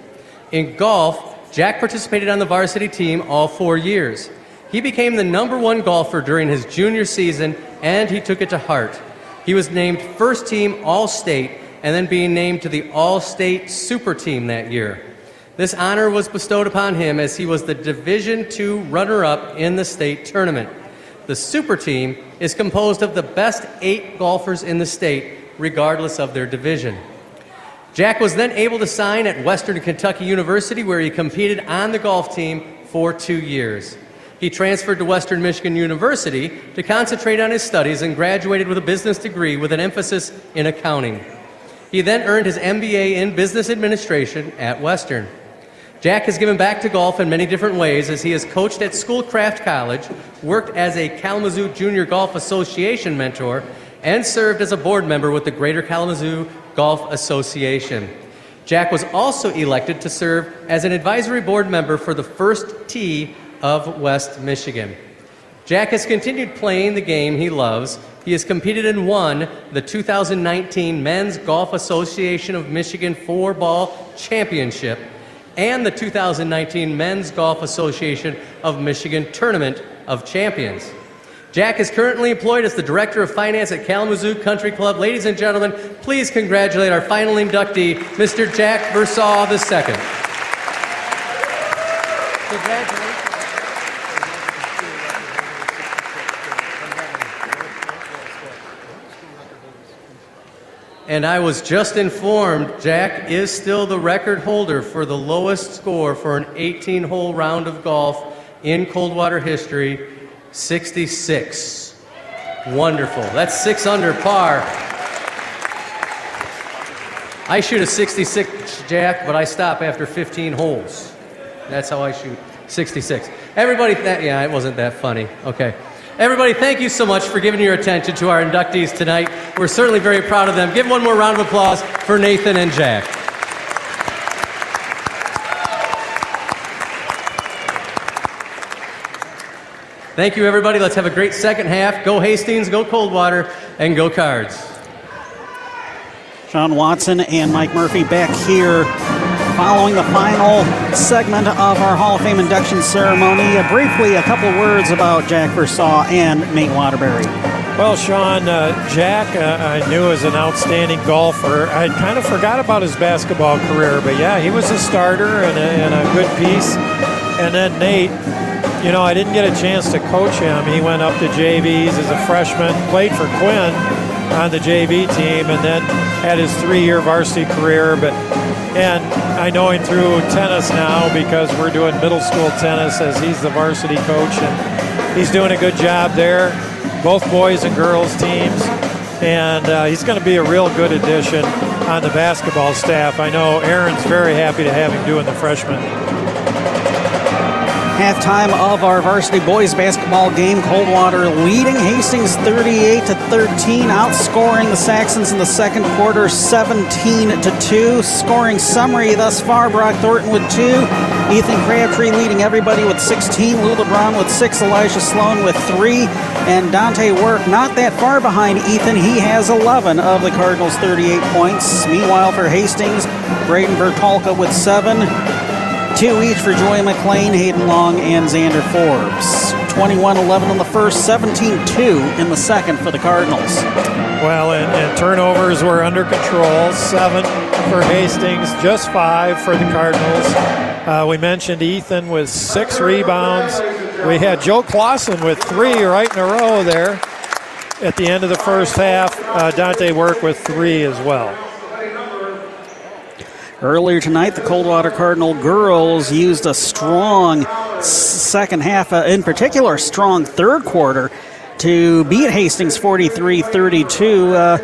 In golf, Jack participated on the varsity team all four years. He became the number one golfer during his junior season, and he took it to heart. He was named first team All-State and then being named to the All-State Super Team that year. This honor was bestowed upon him as he was the Division two runner-up in the state tournament. The Super Team is composed of the best eight golfers in the state, regardless of their division. Jack was then able to sign at Western Kentucky University, where he competed on the golf team for two years. He transferred to Western Michigan University to concentrate on his studies and graduated with a business degree with an emphasis in accounting. He then earned his M B A in business administration at Western. Jack has given back to golf in many different ways, as he has coached at Schoolcraft College, worked as a Kalamazoo Junior Golf Association mentor, and served as a board member with the Greater Kalamazoo Golf Association. Jack was also elected to serve as an advisory board member for the First Tee of West Michigan. Jack has continued playing the game he loves. He has competed and won the two thousand nineteen Men's Golf Association of Michigan Four-Ball Championship and the two thousand nineteen Men's Golf Association of Michigan Tournament of Champions. Jack is currently employed as the Director of Finance at Kalamazoo Country Club. Ladies and gentlemen, please congratulate our final inductee, Mister Jack Versaw the second. Congratulations. And I was just informed Jack is still the record holder for the lowest score for an eighteen-hole round of golf in Coldwater history. sixty-six. Wonderful. That's six under par. I shoot a sixty-six, Jack, but I stop after fifteen holes. That's how I shoot sixty-six. Everybody, th yeah, it wasn't that funny. Okay. Everybody, thank you so much for giving your attention to our inductees tonight. We're certainly very proud of them. Give one more round of applause for Nathan and Jack. Thank you, everybody. Let's have a great second half. Go Hastings, go Coldwater, and go Cards. Sean Watson and Mike Murphy back here following the final segment of our Hall of Fame induction ceremony. Briefly, a couple words about Jack Versaw and Nate Waterbury. Well, Sean, uh, Jack uh, I knew as an outstanding golfer. I kind of forgot about his basketball career, but yeah, he was a starter and a, and a good piece. And then Nate... You know, I didn't get a chance to coach him. He went up to J Vs as a freshman, played for Quinn on the J V team, and then had his three-year varsity career. But and I know him through tennis now because we're doing middle school tennis as he's the varsity coach, and he's doing a good job there, both boys and girls teams. And uh, he's going to be a real good addition on the basketball staff. I know Aaron's very happy to have him doing the freshman. Halftime of our varsity boys basketball game. Coldwater leading Hastings thirty-eight to thirteen, outscoring the Saxons in the second quarter seventeen to two. Scoring summary thus far: Brock Thornton with two, Ethan Crabtree leading everybody with sixteen, Lou LeBron with six, Elijah Sloan with three, and Dante Work not that far behind Ethan. He has eleven of the Cardinals' thirty-eight points. Meanwhile, for Hastings, Brayden Vertolka with seven. Two each for Joey McLean, Hayden Long, and Xander Forrest. twenty-one eleven in the first, seventeen two in the second for the Cardinals. Well, and, and turnovers were under control. Seven for Hastings, just five for the Cardinals. Uh, we mentioned Ethan with six rebounds. We had Joe Clausen with three right in a row there at the end of the first half. Uh, Dante Work with three as well. Earlier tonight, the Coldwater Cardinal girls used a strong second half, uh, in particular, a strong third quarter to beat Hastings forty-three thirty-two. Uh,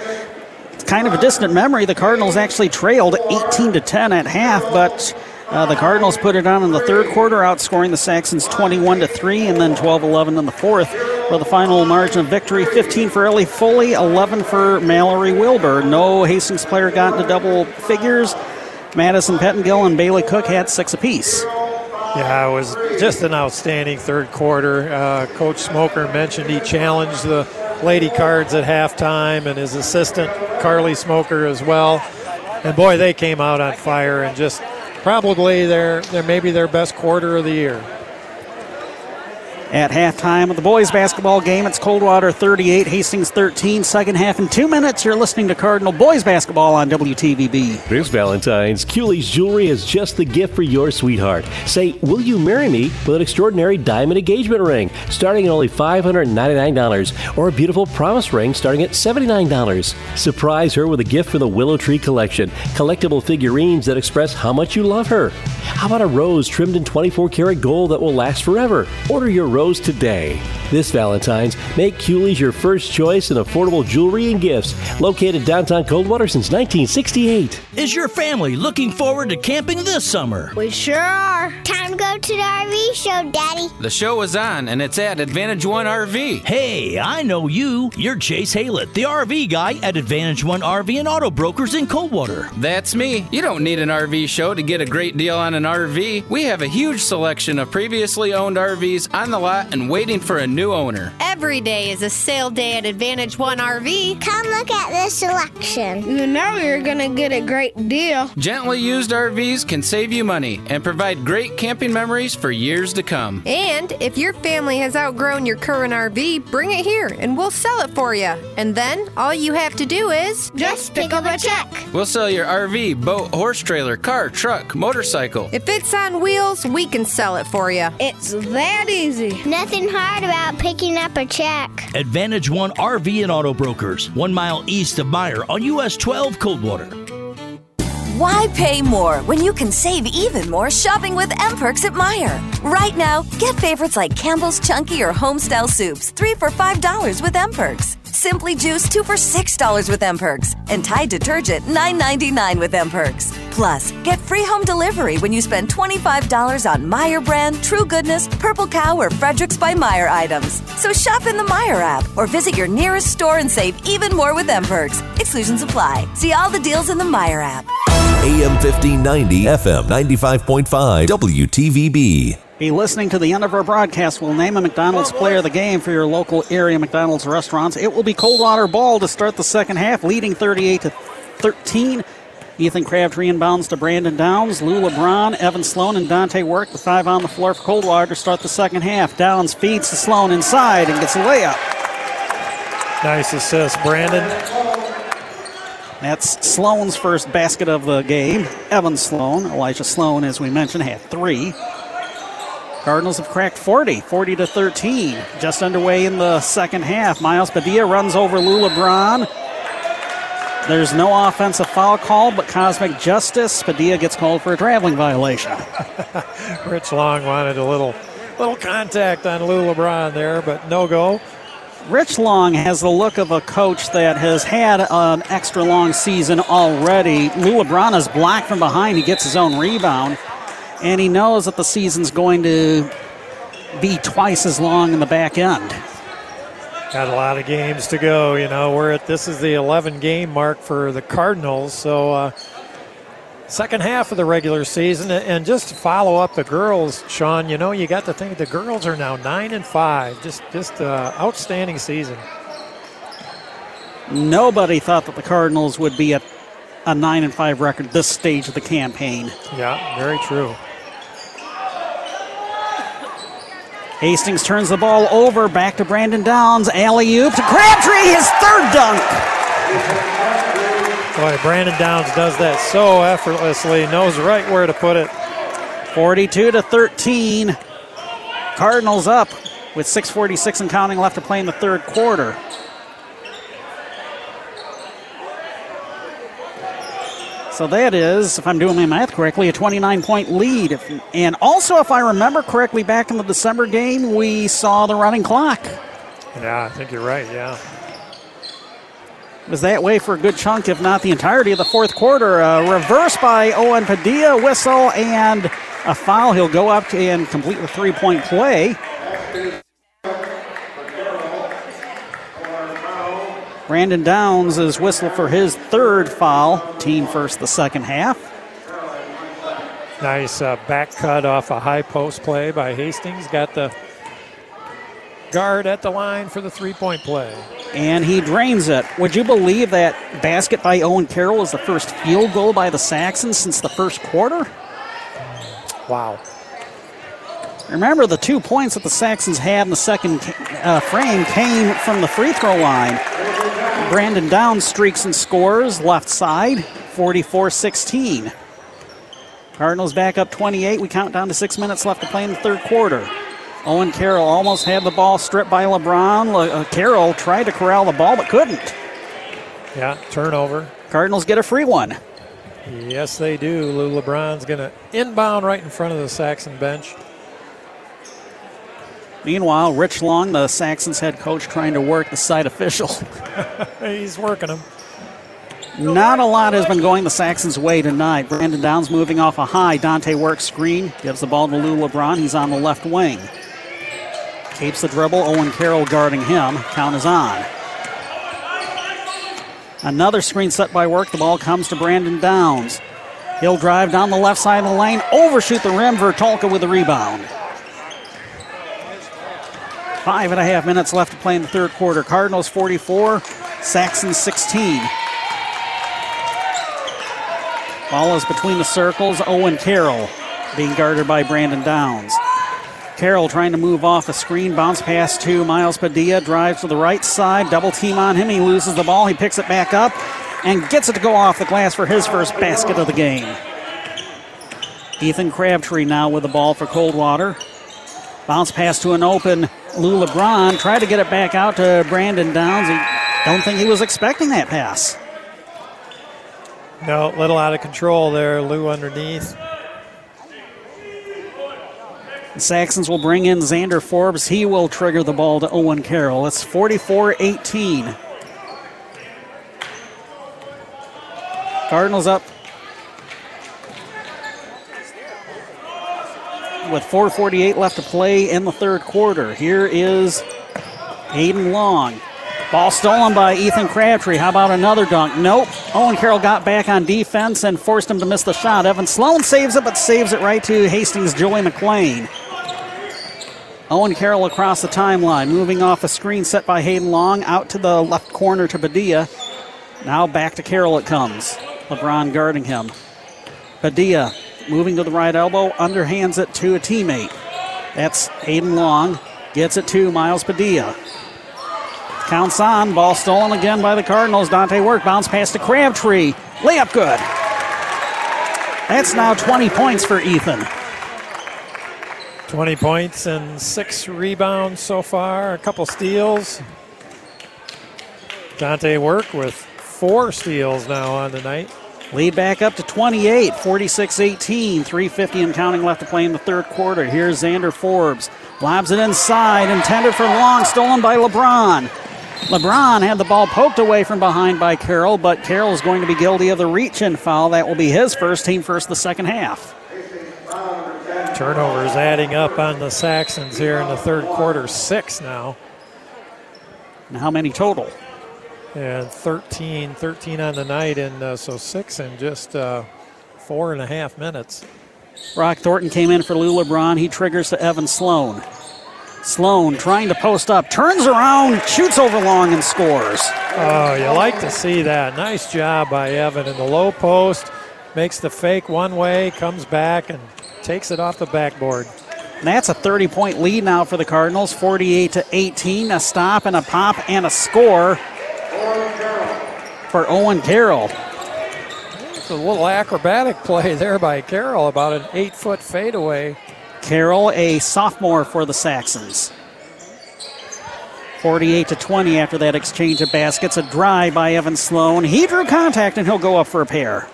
it's kind of a distant memory. The Cardinals actually trailed eighteen to ten at half, but uh, the Cardinals put it on in the third quarter, outscoring the Saxons twenty-one to three, and then twelve eleven in the fourth for the final margin of victory. fifteen for Ellie Foley, eleven for Mallory Wilbur. No Hastings player got into double figures. Madison Pettengill and Bailey Cook had six apiece. Yeah, it was just an outstanding third quarter. Uh, Coach Smoker mentioned he challenged the Lady Cards at halftime, and his assistant Carly Smoker as well. And boy, they came out on fire, and just probably their, their maybe their best quarter of the year. At halftime of the boys basketball game, it's Coldwater thirty-eight, Hastings thirteen. Second half in two minutes. You're listening to Cardinal boys basketball on W T V B. This Valentine's, Cooley's Jewelry is just the gift for your sweetheart. Say, will you marry me with an extraordinary diamond engagement ring starting at only five hundred ninety-nine dollars, or a beautiful promise ring starting at seventy-nine dollars. Surprise her with a gift from the Willow Tree Collection, collectible figurines that express how much you love her. How about a rose trimmed in twenty-four karat gold that will last forever? Order your rose today. This Valentine's, make Cooley's your first choice in affordable jewelry and gifts. Located downtown Coldwater since nineteen sixty-eight. Is your family looking forward to camping this summer? We sure are. Time to go to the R V show, Daddy. The show is on, and it's at Advantage One R V. Hey, I know you. You're Chase Haylett, the R V guy at Advantage One R V and Auto Brokers in Coldwater. That's me. You don't need an R V show to get a great deal on an R V. We have a huge selection of previously owned R Vs on the lot and waiting for a new owner. Every day is a sale day at Advantage One R V. Come look at this selection. You know you're gonna get a great deal. Gently used R Vs can save you money and provide great camping memories for years to come. And if your family has outgrown your current R V, bring it here and we'll sell it for you. And then all you have to do is just pick up a check. We'll sell your R V, boat, horse trailer, car, truck, motorcycle. If it's on wheels, we can sell it for you. It's that easy. Nothing hard about picking up a check. Advantage One R V and Auto Brokers, one mile east of Meyer on U S twelve Coldwater. Why pay more when you can save even more shopping with M-Perks at Meijer? Right now, get favorites like Campbell's Chunky or Homestyle Soups, three for five dollars with M-Perks. Simply Juice, two for six dollars with M-Perks. And Tide Detergent, nine ninety-nine with M-Perks. Plus, get free home delivery when you spend twenty-five dollars on Meijer brand, True Goodness, Purple Cow, or Fredericks by Meijer items. So shop in the Meijer app or visit your nearest store and save even more with M-Perks. Exclusions apply. See all the deals in the Meijer app. A M fifteen ninety, F M ninety-five point five, W T V B. Be listening to the end of our broadcast. We'll name a McDonald's player of the game for your local area McDonald's restaurants. It will be Coldwater ball to start the second half, leading thirty-eight to thirteen. Ethan Crabtree inbounds to Brandon Downs. Lou LeBron, Evan Sloan, and Dante Work, the five on the floor for Coldwater to start the second half. Downs feeds to Sloan inside and gets a layup. Nice assist, Brandon. That's Sloan's first basket of the game. Evan Sloan, Elijah Sloan, as we mentioned, had three. Cardinals have cracked forty, forty to thirteen. Just underway in the second half. Miles Padilla runs over Lou LeBron. There's no offensive foul call, but cosmic justice. Padilla gets called for a traveling violation. Rich Long wanted a little, little contact on Lou LeBron there, but no go. Rich Long has the look of a coach that has had an extra long season already. Lou LeBron is blocked from behind. He gets his own rebound, and he knows that the season's going to be twice as long in the back end. Got a lot of games to go. You know, we're at this is the eleven game mark for the Cardinals. So uh, second half of the regular season, and just to follow up the girls, Sean, you know, you got to think the girls are now nine and five. Just, just uh, outstanding season. Nobody thought that the Cardinals would be at a nine and five record this stage of the campaign. Yeah, very true. Hastings turns the ball over, back to Brandon Downs, alley-oop to Crabtree, his third dunk. Boy, Brandon Downs does that so effortlessly, knows right where to put it. forty-two to thirteen, Cardinals up with six forty-six and counting left to play in the third quarter. So that is, if I'm doing my math correctly, a twenty-nine point lead. If, and also, if I remember correctly, back in the December game, we saw the running clock. Yeah, I think you're right, yeah. It was that way for a good chunk, if not the entirety of the fourth quarter. Uh, reverse by Owen Padilla, whistle, and a foul. He'll go up and complete the three-point play. Brandon Downs is whistled for his third foul, team first the second half. Nice uh, back cut off a high post play by Hastings. Got the guard at the line for the three-point play. And he drains it. Would you believe that basket by Owen Carroll is the first field goal by the Saxons since the first quarter? Wow. Remember, the two points that the Saxons had in the second uh, frame came from the free throw line. Brandon Downs streaks and scores left side, forty-four sixteen. Cardinals back up twenty-eight. We count down to six minutes left to play in the third quarter. Owen Carroll almost had the ball stripped by LeBron. Le- uh, Carroll tried to corral the ball but couldn't. Yeah, turnover. Cardinals get a free one. Yes, they do. Lou LeBron's going to inbound right in front of the Saxon bench. Meanwhile, Rich Long, the Saxons head coach, trying to work the side official. He's working him. Not a lot has been going the Saxons' way tonight. Brandon Downs moving off a high Dante Work screen. Gives the ball to Lou LeBron. He's on the left wing. Keeps the dribble. Owen Carroll guarding him. Count is on. Another screen set by Work. The ball comes to Brandon Downs. He'll drive down the left side of the lane. Overshoot the rim. Vertolka with the rebound. Five and a half minutes left to play in the third quarter. Cardinals forty-four, Saxons sixteen. Ball is between the circles. Owen Carroll being guarded by Brandon Downs. Carroll trying to move off the screen. Bounce pass to Miles Padilla. Drives to the right side. Double team on him. He loses the ball. He picks it back up and gets it to go off the glass for his first basket of the game. Ethan Crabtree now with the ball for Coldwater. Bounce pass to an open Lou LeBron, tried to get it back out to Brandon Downs. I don't think he was expecting that pass. No, a little out of control there, Lou underneath. The Saxons will bring in Xander Forbes. He will trigger the ball to Owen Carroll. It's forty-four eighteen. Cardinals up with four forty-eight left to play in the third quarter. Here is Hayden Long. Ball stolen by Ethan Crabtree. How about another dunk? Nope. Owen Carroll got back on defense and forced him to miss the shot. Evan Sloan saves it, but saves it right to Hastings' Joey McLean. Owen Carroll across the timeline, moving off a screen set by Hayden Long, out to the left corner to Padilla. Now back to Carroll it comes. LeBron guarding him. Padilla moving to the right elbow, underhands it to a teammate. That's Hayden Long. Gets it to Miles Padilla. Counts on. Ball stolen again by the Cardinals. Dante Work. Bounce pass to Crabtree. Layup good. That's now twenty points for Ethan. twenty points and six rebounds so far. A couple steals. Dante Work with four steals now on tonight. Lead back up to twenty-eight, forty-six eighteen, three fifty and counting left to play in the third quarter. Here's Xander Forbes. Lobs it inside, intended for Long, stolen by LeBron. LeBron had the ball poked away from behind by Carroll, but Carroll's going to be guilty of the reach-in foul. That will be his first, team first the second half. Turnovers adding up on the Saxons here in the third quarter, six now. And how many total? And thirteen, thirteen on the night, and uh, so six in just uh, four and a half minutes. Brock Thornton came in for Lou LeBron. He triggers to Evan Sloan. Sloan trying to post up, turns around, shoots over Long and scores. Oh, you like to see that. Nice job by Evan in the low post. Makes the fake one way, comes back, and takes it off the backboard. And that's a thirty-point lead now for the Cardinals, forty-eight to eighteen. A stop and a pop and a score. for Owen Carroll. It's a little acrobatic play there by Carroll, about an eight-foot fadeaway. Carroll, a sophomore for the Saxons. forty-eight to twenty after that exchange of baskets. A drive by Evan Sloan. He drew contact, and he'll go up for a pair.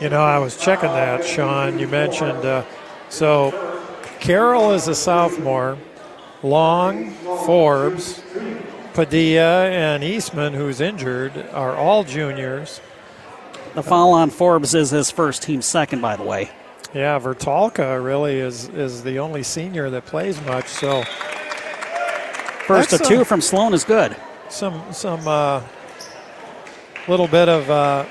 You know, I was checking that, Sean. You mentioned, uh, so Carroll is a sophomore. Long, Forbes, Padilla, and Eastman, who's injured, are all juniors. The foul on Forbes is his first, team second, by the way. Yeah, Vertolka really is, is the only senior that plays much, so... First That's of two a, from Sloan is good. Some some uh, little bit of uh,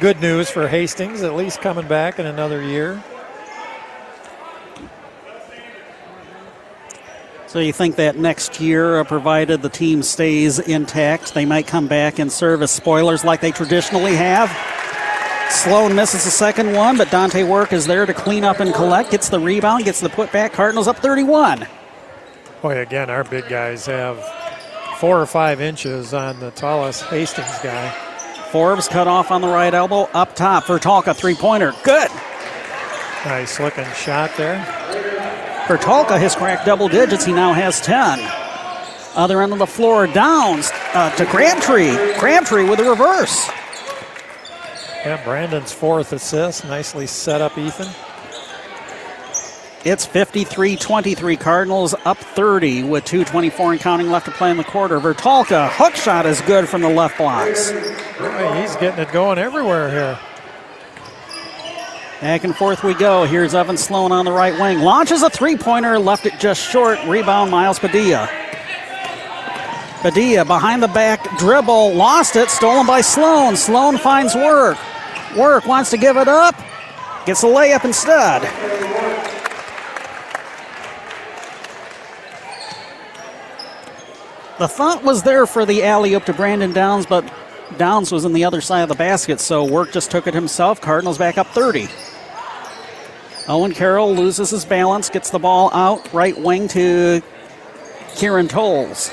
good news for Hastings, at least coming back in another year. So you think that next year, uh, provided the team stays intact, they might come back and serve as spoilers like they traditionally have. Sloan misses the second one, but Dante Work is there to clean up and collect. Gets the rebound, gets the putback. Cardinals up thirty-one. Boy, again, our big guys have four or five inches on the tallest Hastings guy. Forbes cut off on the right elbow, up top for Vertolka, three-pointer, good. Nice looking shot there. For Vertolka has cracked double digits, he now has ten. Other end of the floor, Downs uh, to Crabtree. Crabtree with a reverse. Yeah, Brandon's fourth assist, nicely set up, Ethan. It's fifty-three twenty-three, Cardinals up thirty with two twenty-four and counting left to play in the quarter. Vertolka, hook shot is good from the left blocks. Boy, he's getting it going everywhere here. Back and forth we go. Here's Evan Sloan on the right wing. Launches a three-pointer, left it just short. Rebound, Miles Padilla. Padilla behind the back dribble, lost it, stolen by Sloan. Sloan finds Work. Work wants to give it up. Gets a layup instead. The thought was there for the alley-oop to Brandon Downs, but Downs was on the other side of the basket, so Work just took it himself. Cardinals back up thirty. Owen Carroll loses his balance, gets the ball out, right wing to Kieran Tolles.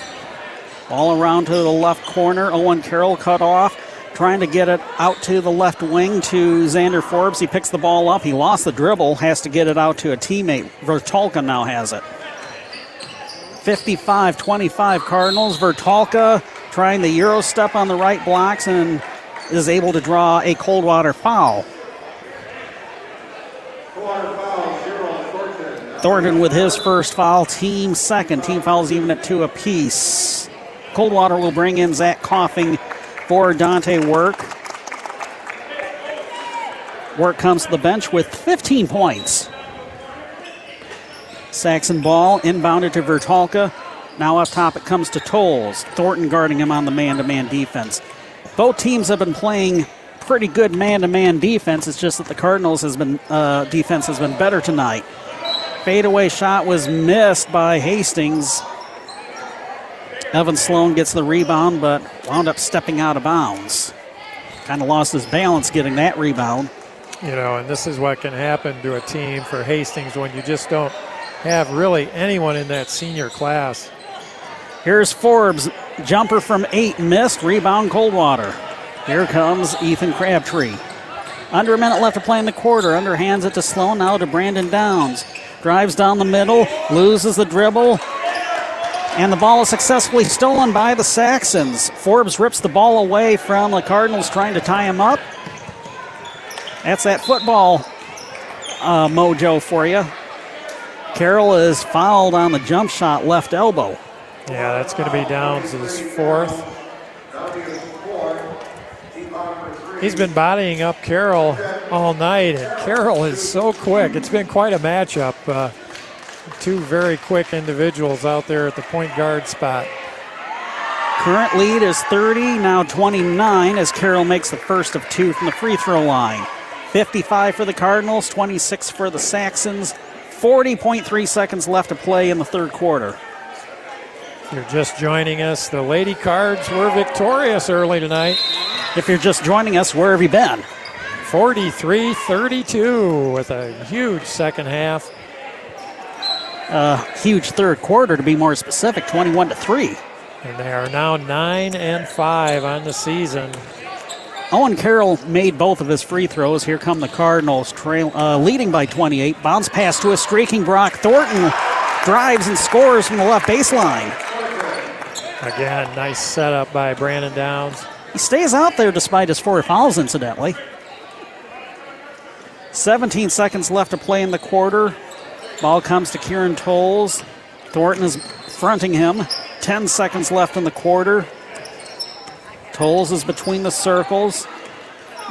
All around to the left corner. Owen Carroll cut off, trying to get it out to the left wing to Xander Forbes. He picks the ball up. He lost the dribble, has to get it out to a teammate. Vertolka now has it. fifty-five twenty-five Cardinals. Vertolka trying the Euro step on the right blocks and is able to draw a Coldwater foul. Thornton with his first foul, team second. Team fouls even at two apiece. Coldwater will bring in Zach Coffing for Dante Work. Work comes to the bench with fifteen points. Saxon ball, inbounded to Vertolka. Now up top it comes to Tolles. Thornton guarding him on the man-to-man defense. Both teams have been playing pretty good man-to-man defense. It's just that the Cardinals' has been uh, defense has been better tonight. Fadeaway shot was missed by Hastings. Evan Sloan gets the rebound, but wound up stepping out of bounds. Kind of lost his balance getting that rebound. You know, and this is what can happen to a team for Hastings when you just don't have really anyone in that senior class. Here's Forbes, jumper from eight, missed, rebound Coldwater. Here comes Ethan Crabtree. Under a minute left to play in the quarter, underhands it to Sloan, now to Brandon Downs. Drives down the middle, loses the dribble, and the ball is successfully stolen by the Saxons. Forbes rips the ball away from the Cardinals trying to tie him up. That's that football uh, mojo for you. Carroll is fouled on the jump shot, left elbow. Yeah, that's going to be Downs' fourth. He's been bodying up Carroll all night, and Carroll is so quick. It's been quite a matchup. Uh, two very quick individuals out there at the point guard spot. Current lead is thirty, now twenty-nine, as Carroll makes the first of two from the free throw line. fifty-five for the Cardinals, twenty-six for the Saxons. forty point three seconds left to play in the third quarter. If you're just joining us, the Lady Cards were victorious early tonight. If you're just joining us, where have you been? forty-three thirty-two with a huge second half. A uh, huge third quarter, to be more specific, twenty-one to three. And they are now nine and five on the season. Owen Carroll made both of his free throws. Here come the Cardinals, trail, uh, leading by twenty-eight. Bounce pass to a streaking Brock Thornton. Drives and scores from the left baseline. Again, nice setup by Brandon Downs. He stays out there despite his four fouls, incidentally. seventeen seconds left to play in the quarter. Ball comes to Kieran Tolles. Thornton is fronting him. ten seconds left in the quarter. Tolles is between the circles.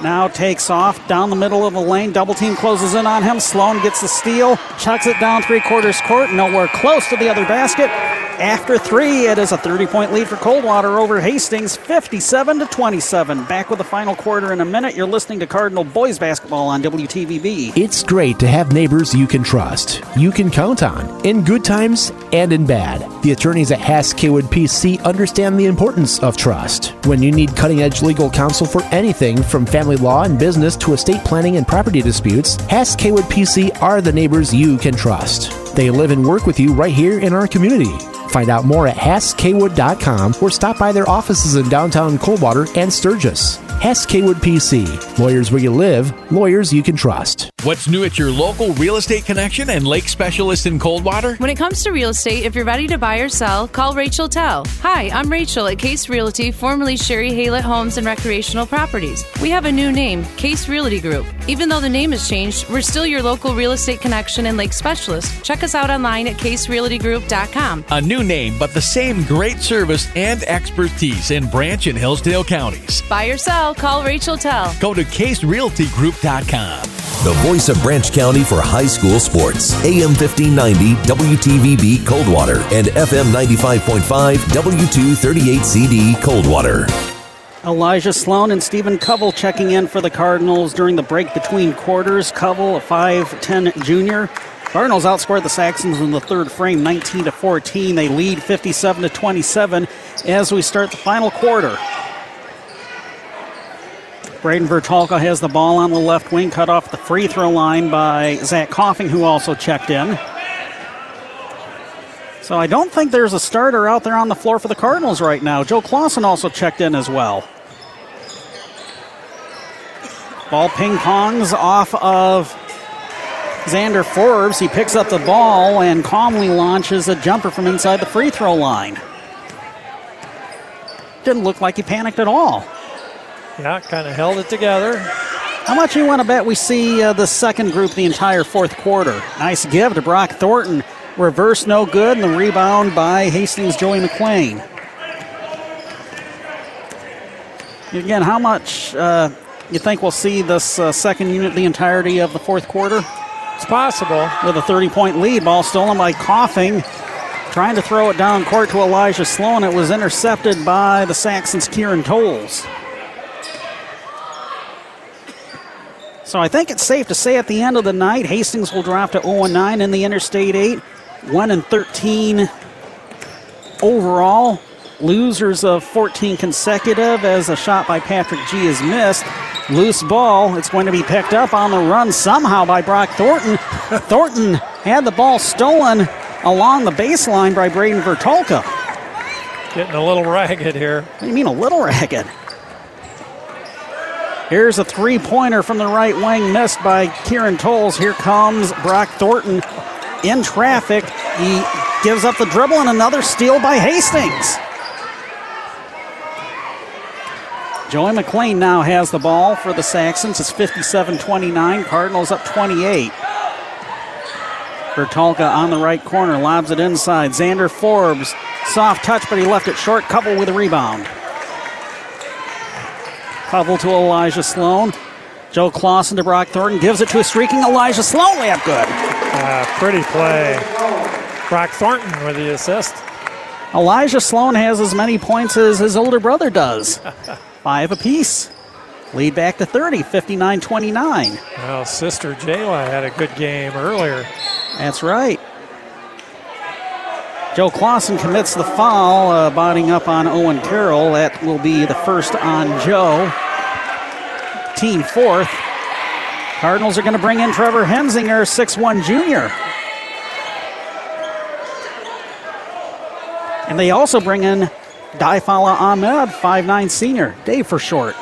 Now takes off down the middle of the lane. Double team closes in on him. Sloan gets the steal. Chucks it down three quarters court. Nowhere close to the other basket. After three, it is a thirty-point lead for Coldwater over Hastings, fifty-seven to twenty-seven. Back with the final quarter in a minute. You're listening to Cardinal Boys Basketball on W T V B. It's great to have neighbors you can trust, you can count on, in good times and in bad. The attorneys at Haas Kaywood P C understand the importance of trust. When you need cutting-edge legal counsel for anything from family law and business to estate planning and property disputes, Haas Kaywood P C are the neighbors you can trust. They live and work with you right here in our community. Find out more at Hass Kaywood dot com or stop by their offices in downtown Coldwater and Sturgis. Hass Kaywood P C. Lawyers where you live, lawyers you can trust. What's new at your local real estate connection and lake specialist in Coldwater? When it comes to real estate, if you're ready to buy or sell, call Rachel Tell. Hi, I'm Rachel at Case Realty, formerly Sherry Haylett Homes and Recreational Properties. We have a new name, Case Realty Group. Even though the name has changed, we're still your local real estate connection and lake specialist. Check us out online at Case Realty Group dot com. A new name, but the same great service and expertise in Branch and Hillsdale counties. Buy or sell, call Rachel Tell. Go to Case Realty Group dot com. The voice of Branch County for high school sports. A M fifteen ninety W T V B Coldwater and F M ninety-five point five W two thirty-eight C D Coldwater. Elijah Sloan and Stephen Covell checking in for the Cardinals during the break between quarters. Covell, a five ten junior. Cardinals outscored the Saxons in the third frame, nineteen to fourteen. They lead fifty-seven to twenty-seven as we start the final quarter. Brayden Vertolka has the ball on the left wing, cut off the free throw line by Zach Coffing, who also checked in. So I don't think there's a starter out there on the floor for the Cardinals right now. Joe Clausen also checked in as well. Ball ping-pongs off of Xander Forbes. He picks up the ball and calmly launches a jumper from inside the free throw line. Didn't look like he panicked at all. Yeah, kind of held it together. How much you want to bet we see uh, the second group the entire fourth quarter? Nice give to Brock Thornton. Reverse no good, and the rebound by Hastings' Joey McLean. Again, how much uh, you think we'll see this uh, second unit the entirety of the fourth quarter? It's possible. With a thirty-point lead, ball stolen by Coffing. Trying to throw it down court to Elijah Sloan. It was intercepted by the Saxons' Kieran Tolles. So I think it's safe to say at the end of the night, Hastings will drop to oh and nine in the Interstate eight. one and thirteen overall. Losers of fourteen consecutive as a shot by Patrick G is missed. Loose ball. It's going to be picked up on the run somehow by Brock Thornton. Thornton had the ball stolen along the baseline by Brayden Vertolka. Getting a little ragged here. What do you mean a little ragged? Here's a three-pointer from the right wing, missed by Kieran Tolles. Here comes Brock Thornton in traffic. He gives up the dribble and another steal by Hastings. Joey McLean now has the ball for the Saxons. It's fifty-seven twenty-nine. Cardinals up twenty-eight. Bertolka on the right corner, lobs it inside. Xander Forbes, soft touch, but he left it short. Covell with a rebound. Covell to Elijah Sloan. Joe Clausen to Brock Thornton. Gives it to a streaking Elijah Sloan. Layup good. Uh, pretty play. Brock Thornton with the assist. Elijah Sloan has as many points as his older brother does. Five apiece. Lead back to thirty, fifty-nine twenty-nine. Well, sister Jayla had a good game earlier. That's right. Joe Clausen commits the foul, uh, bodying up on Owen Carroll. That will be the first on Joe. Team fourth. Cardinals are going to bring in Trevor Hensinger, six one junior. And they also bring in Difala Ahmed, five nine senior, Dave for short.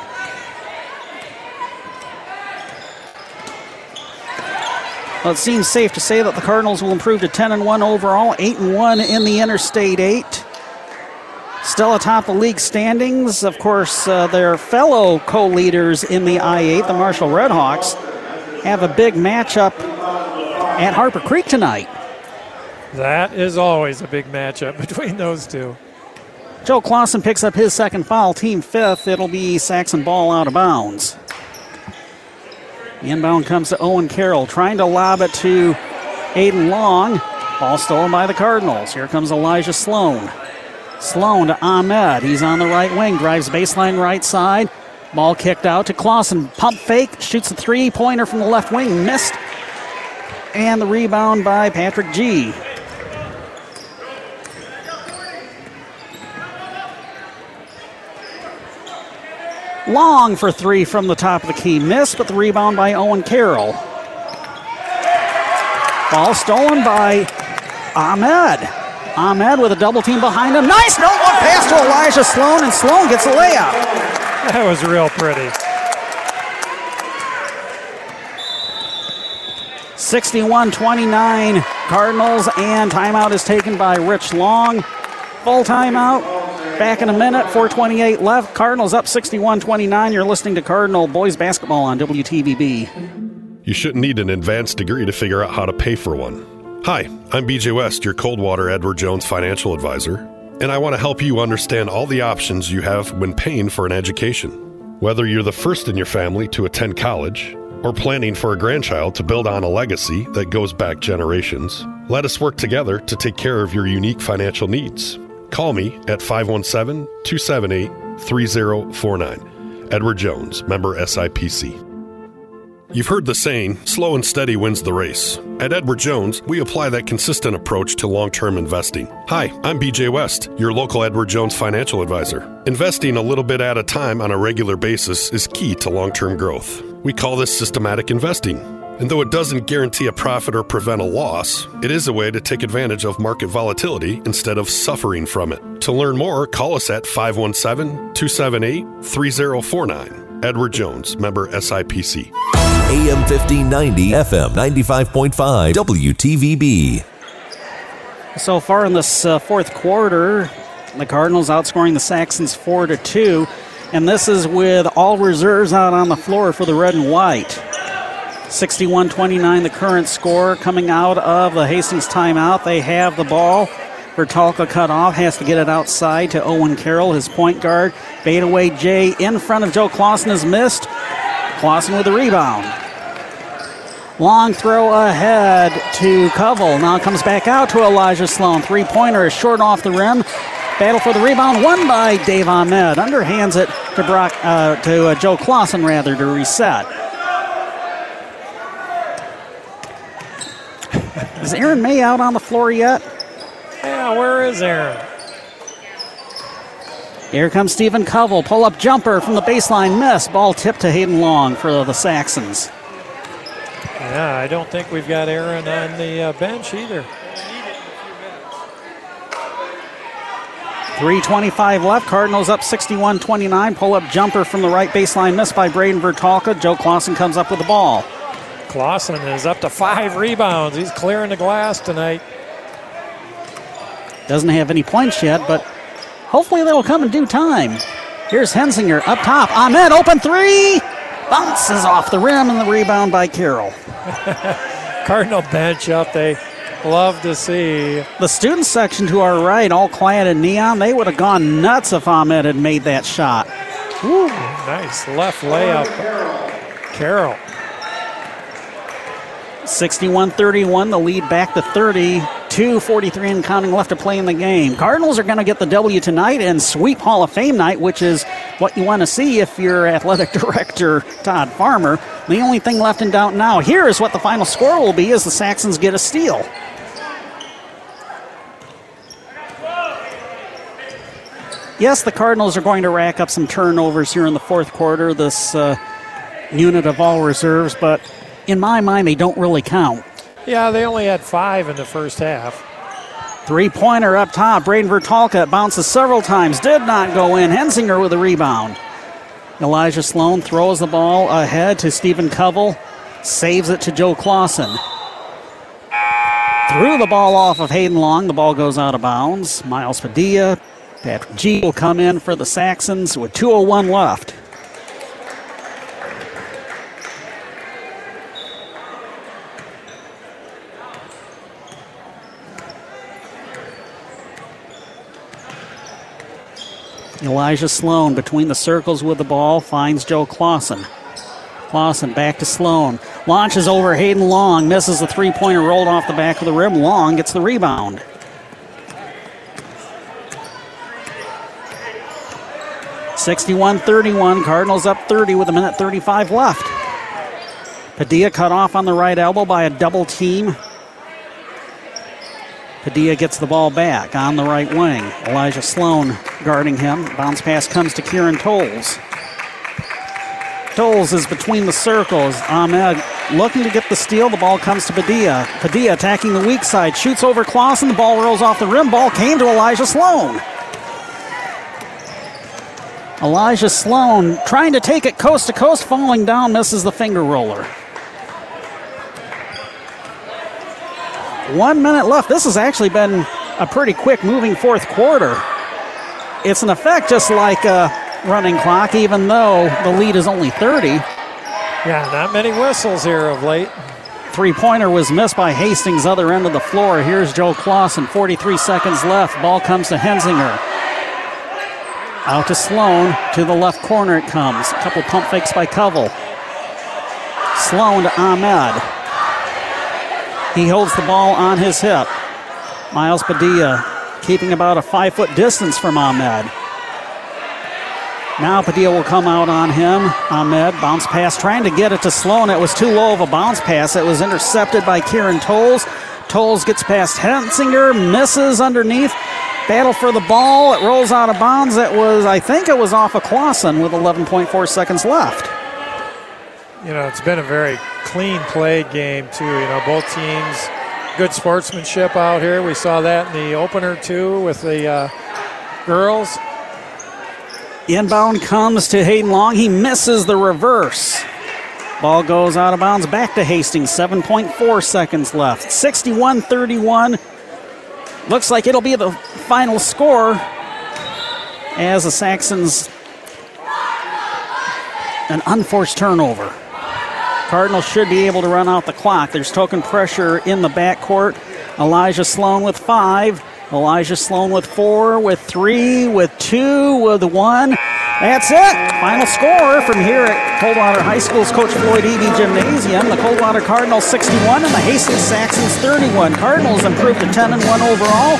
Well, it seems safe to say that the Cardinals will improve to ten and one overall, eight and one in the Interstate eight. Still atop the league standings, of course, uh, their fellow co-leaders in the I eight, the Marshall Redhawks, have a big matchup at Harper Creek tonight. That is always a big matchup between those two. Joe Clausen picks up his second foul, team fifth. It'll be Saxon ball out of bounds. Inbound comes to Owen Carroll, trying to lob it to Hayden Long. Ball stolen by the Cardinals. Here comes Elijah Sloan. Sloan to Ahmed. He's on the right wing, drives baseline right side. Ball kicked out to Clausen. Pump fake, shoots a three-pointer from the left wing, missed. And the rebound by Patrick G. Long for three from the top of the key. Missed, but the rebound by Owen Carroll. Ball stolen by Ahmed. Ahmed with a double team behind him. Nice, no one pass to Elijah Sloan, and Sloan gets a layup. That was real pretty. sixty-one twenty-nine Cardinals, and timeout is taken by Rich Long. Full timeout. Back in a minute, four twenty-eight left. Cardinals up sixty-one twenty-nine. You're listening to Cardinal Boys Basketball on W T V B. You shouldn't need an advanced degree to figure out how to pay for one. Hi, I'm B J West, your Coldwater Edward Jones financial advisor, and I want to help you understand all the options you have when paying for an education. Whether you're the first in your family to attend college or planning for a grandchild to build on a legacy that goes back generations, let us work together to take care of your unique financial needs. Call me at five one seven, two seven eight, three zero four nine. Edward Jones, member S I P C. You've heard the saying, slow and steady wins the race. At Edward Jones, we apply that consistent approach to long-term investing. Hi, I'm B J West, your local Edward Jones financial advisor. Investing a little bit at a time on a regular basis is key to long-term growth. We call this systematic investing. And though it doesn't guarantee a profit or prevent a loss, it is a way to take advantage of market volatility instead of suffering from it. To learn more, call us at five one seven, two seven eight, three zero four nine. Edward Jones, member S I P C. A M fifteen ninety, F M ninety-five point five, W T V B. So far in this uh, fourth quarter, the Cardinals outscoring the Saxons four to two. And this is with all reserves out on the floor for the red and white. sixty-one twenty-nine the current score. Coming out of the Hastings timeout, they have the ball. Vertolka cut off, has to get it outside to Owen Carroll, his point guard. Fade away Jay in front of Joe Clausen is missed. Clausen with the rebound. Long throw ahead to Covell. Now comes back out to Elijah Sloan. Three-pointer is short off the rim. Battle for the rebound, won by Dave Ahmed. Underhands it to Brock, uh, to uh, Joe Clausen rather, to reset. Is Aaron May out on the floor yet? Yeah, where is Aaron? Here comes Stephen Covell. Pull-up jumper from the baseline. Miss. Ball tipped to Hayden Long for the Saxons. Yeah, I don't think we've got Aaron on the uh, bench either. three twenty-five left. Cardinals up sixty-one twenty-nine. Pull-up jumper from the right baseline. Missed by Brayden Vertolka. Joe Clausen comes up with the ball. Clausen is up to five rebounds. He's clearing the glass tonight. Doesn't have any points yet, but hopefully that'll come in due time. Here's Hensinger up top. Ahmed, open three. Bounces off the rim, and the rebound by Carroll. Cardinal bench up. They love to see. The student section to our right, all clad in neon, they would have gone nuts if Ahmed had made that shot. Ooh, nice left layup. Carroll. sixty-one thirty-one, the lead back to thirty. two forty-three and counting left to play in the game. Cardinals are going to get the W tonight and sweep Hall of Fame night, which is what you want to see if you're athletic director Todd Farmer. The only thing left in doubt now, here is what the final score will be as the Saxons get a steal. Yes, the Cardinals are going to rack up some turnovers here in the fourth quarter, this uh, unit of all reserves, but in my mind, they don't really count. Yeah, they only had five in the first half. Three-pointer up top. Brayden Vertolka bounces several times. Did not go in. Hensinger with a rebound. Elijah Sloan throws the ball ahead to Stephen Covell. Saves it to Joe Clausen. Threw the ball off of Hayden Long. The ball goes out of bounds. Miles Padilla, Patrick G will come in for the Saxons with two oh one left. Elijah Sloan between the circles with the ball finds Joe Clausen. Clausen back to Sloan. Launches over Hayden Long. Misses the three-pointer, rolled off the back of the rim. Long gets the rebound. sixty-one thirty-one. Cardinals up thirty with a minute thirty-five left. Padilla cut off on the right elbow by a double team. Padilla gets the ball back on the right wing. Elijah Sloan guarding him. Bounce pass comes to Kieran Tolles. Tolles is between the circles. Ahmed looking to get the steal. The ball comes to Padilla. Padilla attacking the weak side. Shoots over Clausen. The ball rolls off the rim. Ball came to Elijah Sloan. Elijah Sloan trying to take it coast to coast. Falling down. Misses the finger roller. One minute left. This has actually been a pretty quick moving fourth quarter. It's an effect just like a running clock, even though the lead is only thirty. Yeah, not many whistles here of late. Three-pointer was missed by Hastings, other end of the floor. Here's Joe Clausen, forty-three seconds left. Ball comes to Hensinger. Out to Sloan. To the left corner it comes. A couple pump fakes by Covell. Sloan to Ahmed. He holds the ball on his hip. Miles Padilla keeping about a five-foot distance from Ahmed. Now Padilla will come out on him. Ahmed, bounce pass, trying to get it to Sloan. It was too low of a bounce pass. It was intercepted by Kieran Tolles. Tolles gets past Hensinger, misses underneath. Battle for the ball. It rolls out of bounds. It was, I think it was off of Clausen with eleven point four seconds left. You know, it's been a very clean play game, too. You know, both teams, good sportsmanship out here. We saw that in the opener, too, with the uh, girls. Inbound comes to Hayden Long. He misses the reverse. Ball goes out of bounds back to Hastings. seven point four seconds left. sixty-one thirty-one. Looks like it'll be the final score as the Saxons, an unforced turnover. Cardinals should be able to run out the clock. There's token pressure in the backcourt. Elijah Sloan with five. Elijah Sloan with four, with three, with two, with one. That's it. Final score from here at Coldwater High School's Coach Floyd Eby Gymnasium. The Coldwater Cardinals sixty-one and the Hastings Saxons thirty-one. Cardinals improved to ten and one overall,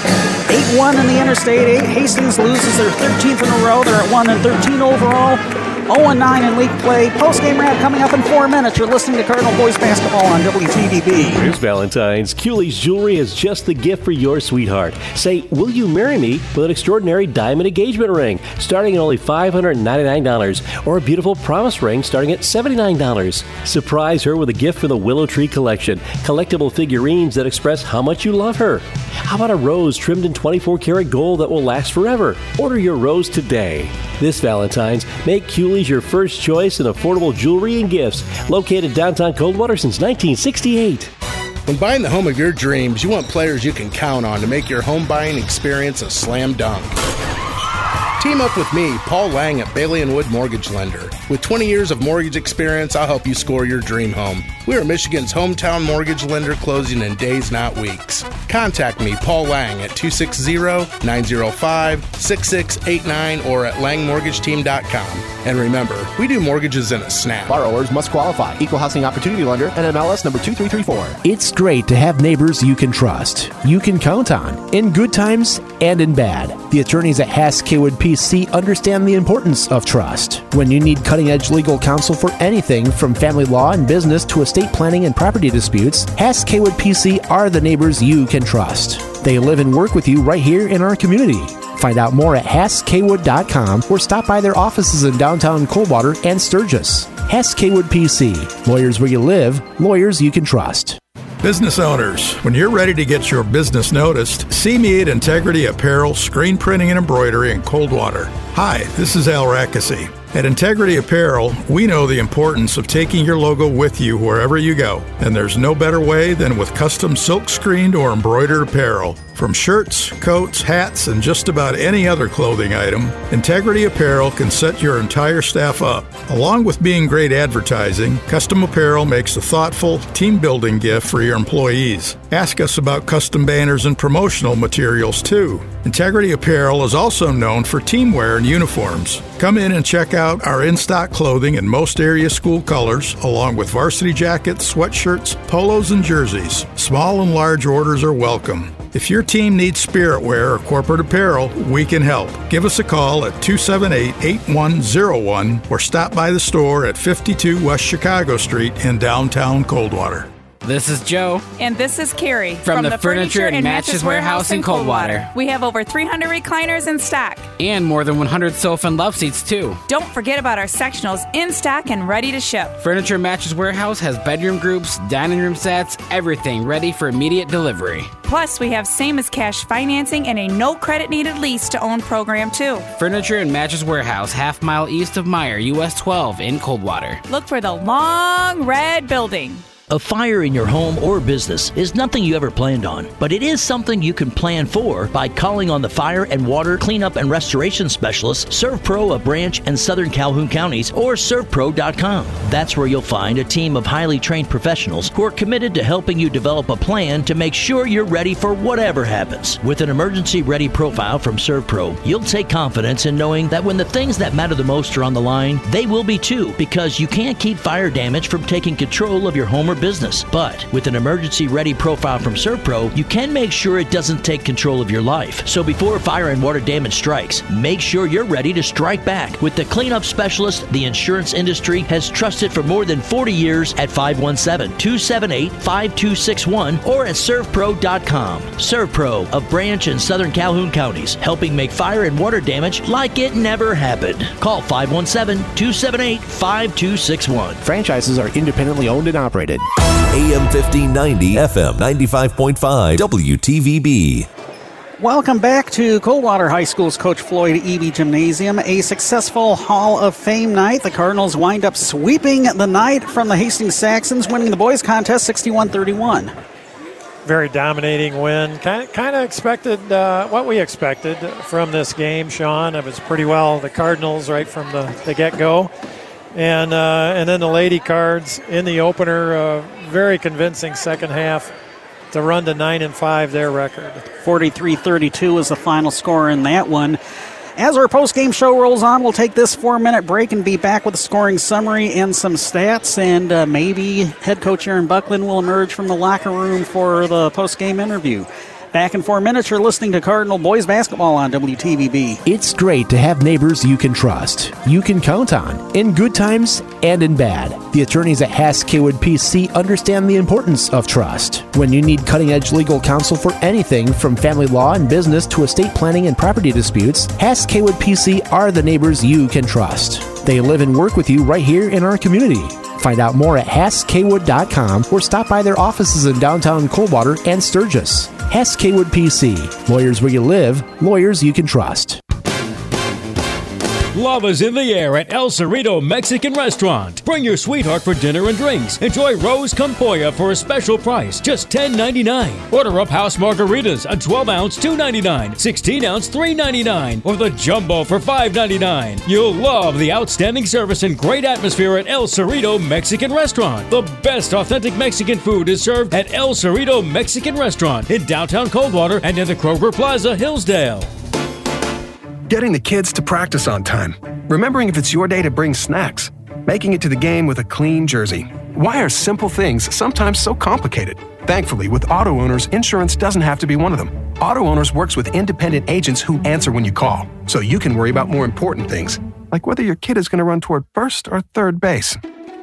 eight one in the Interstate eight. Hastings loses their thirteenth in a row. They're at one and thirteen overall. oh and nine in league play. Post-game wrap coming up in four minutes. You're listening to Cardinal Boys Basketball on W T V B. Here's Valentine's. Cooley's Jewelry is just the gift for your sweetheart. Say, will you marry me with an extraordinary diamond engagement ring starting at only five hundred ninety-nine dollars or a beautiful promise ring starting at seventy-nine dollars. Surprise her with a gift from the Willow Tree Collection. Collectible figurines that express how much you love her. How about a rose trimmed in twenty-four karat gold that will last forever? Order your rose today. This Valentine's, make Cooley's your first choice in affordable jewelry and gifts. Located downtown Coldwater since nineteen sixty-eight. When buying the home of your dreams, you want players you can count on to make your home buying experience a slam dunk. Team up with me, Paul Lang, at Bailey and Wood Mortgage Lender. With twenty years of mortgage experience, I'll help you score your dream home. We are Michigan's hometown mortgage lender, closing in days, not weeks. Contact me, Paul Lang, at two six zero, nine zero five, six six eight nine or at lang mortgage team dot com. And remember, we do mortgages in a snap. Borrowers must qualify. Equal Housing Opportunity Lender, N M L S number two three three four. It's great to have neighbors you can trust, you can count on, in good times and in bad. The attorneys at Hass Kaywood P C understand the importance of trust. When you need cutting-edge legal counsel for anything from family law and business to estate planning and property disputes, Hass Kaywood P C are the neighbors you can trust. They live and work with you right here in our community. Find out more at hass kaywood dot com or stop by their offices in downtown Coldwater and Sturgis. Hass Kaywood P C. Lawyers where you live, lawyers you can trust. Business owners, when you're ready to get your business noticed, see me at Integrity Apparel, Screen Printing and Embroidery in Coldwater. Hi, this is Al Rackesee. At Integrity Apparel, we know the importance of taking your logo with you wherever you go, and there's no better way than with custom silk-screened or embroidered apparel. From shirts, coats, hats, and just about any other clothing item, Integrity Apparel can set your entire staff up. Along with being great advertising, custom apparel makes a thoughtful, team-building gift for your employees. Ask us about custom banners and promotional materials, too. Integrity Apparel is also known for teamwear and uniforms. Come in and check out our in-stock clothing in most area school colors, along with varsity jackets, sweatshirts, polos, and jerseys. Small and large orders are welcome. If your team needs spirit wear or corporate apparel, we can help. Give us a call at two seven eight, eight one zero one or stop by the store at fifty-two West Chicago Street in downtown Coldwater. This is Joe. And this is Carrie. From, from the, the Furniture, Furniture and Mattress, Mattress Warehouse in Coldwater. Coldwater. We have over three hundred recliners in stock. And more than one hundred sofa and love seats, too. Don't forget about our sectionals in stock and ready to ship. Furniture Mattress Warehouse has bedroom groups, dining room sets, everything ready for immediate delivery. Plus, we have same-as-cash financing and a no-credit-needed lease-to-own program, too. Furniture and Mattress Warehouse, half mile east of Meyer, U S twelve in Coldwater. Look for the long red building. A fire in your home or business is nothing you ever planned on, but it is something you can plan for by calling on the Fire and Water Cleanup and Restoration Specialists, ServPro of Branch and Southern Calhoun Counties, or servpro dot com. That's where you'll find a team of highly trained professionals who are committed to helping you develop a plan to make sure you're ready for whatever happens. With an emergency-ready profile from ServPro, you'll take confidence in knowing that when the things that matter the most are on the line, they will be too, because you can't keep fire damage from taking control of your home or business. But with an emergency-ready profile from ServPro, you can make sure it doesn't take control of your life. So before fire and water damage strikes, make sure you're ready to strike back with the cleanup specialist the insurance industry has trusted for more than forty years at five one seven, two seven eight, five two six one or at servpro dot com. ServPro of Branch and Southern Calhoun Counties, helping make fire and water damage like it never happened. Call five one seven, two seven eight, five two six one. Franchises are independently owned and operated. A M fifteen ninety, F M ninety-five point five, W T V B. Welcome back to Coldwater High School's Coach Floyd Eby Gymnasium. A successful Hall of Fame night. The Cardinals wind up sweeping the night from the Hastings Saxons, winning the boys' contest sixty-one thirty-one. Very dominating win. Kind, kind of expected uh, what we expected from this game, Sean. It was pretty well the Cardinals right from the, the get-go. And uh, and then the Lady Cards in the opener, uh, very convincing second half to run to nine and five their record. forty-three thirty-two is the final score in that one. As our post-game show rolls on, we'll take this four-minute break and be back with a scoring summary and some stats, and uh, maybe head coach Aaron Buckland will emerge from the locker room for the post-game interview. Back in four minutes, you're listening to Cardinal Boys Basketball on W T V B. It's great to have neighbors you can trust, you can count on, in good times and in bad. The attorneys at Hass Kaywood P C understand the importance of trust. When you need cutting-edge legal counsel for anything from family law and business to estate planning and property disputes, Hass Kaywood P C are the neighbors you can trust. They live and work with you right here in our community. Find out more at hass kaywood dot com or stop by their offices in downtown Coldwater and Sturgis. Hass Kaywood P C. Lawyers where you live, lawyers you can trust. Love is in the air at El Cerrito Mexican Restaurant. Bring your sweetheart for dinner and drinks. Enjoy Rose Campoya for a special price, just ten ninety-nine. Order up house margaritas, a twelve-ounce, two ninety-nine, sixteen-ounce, three ninety-nine, or the jumbo for five ninety-nine. You'll love the outstanding service and great atmosphere at El Cerrito Mexican Restaurant. The best authentic Mexican food is served at El Cerrito Mexican Restaurant in downtown Coldwater and in the Kroger Plaza, Hillsdale. Getting the kids to practice on time. Remembering if it's your day to bring snacks. Making it to the game with a clean jersey. Why are simple things sometimes so complicated? Thankfully, with Auto Owners, insurance doesn't have to be one of them. Auto Owners works with independent agents who answer when you call, so you can worry about more important things, like whether your kid is going to run toward first or third base.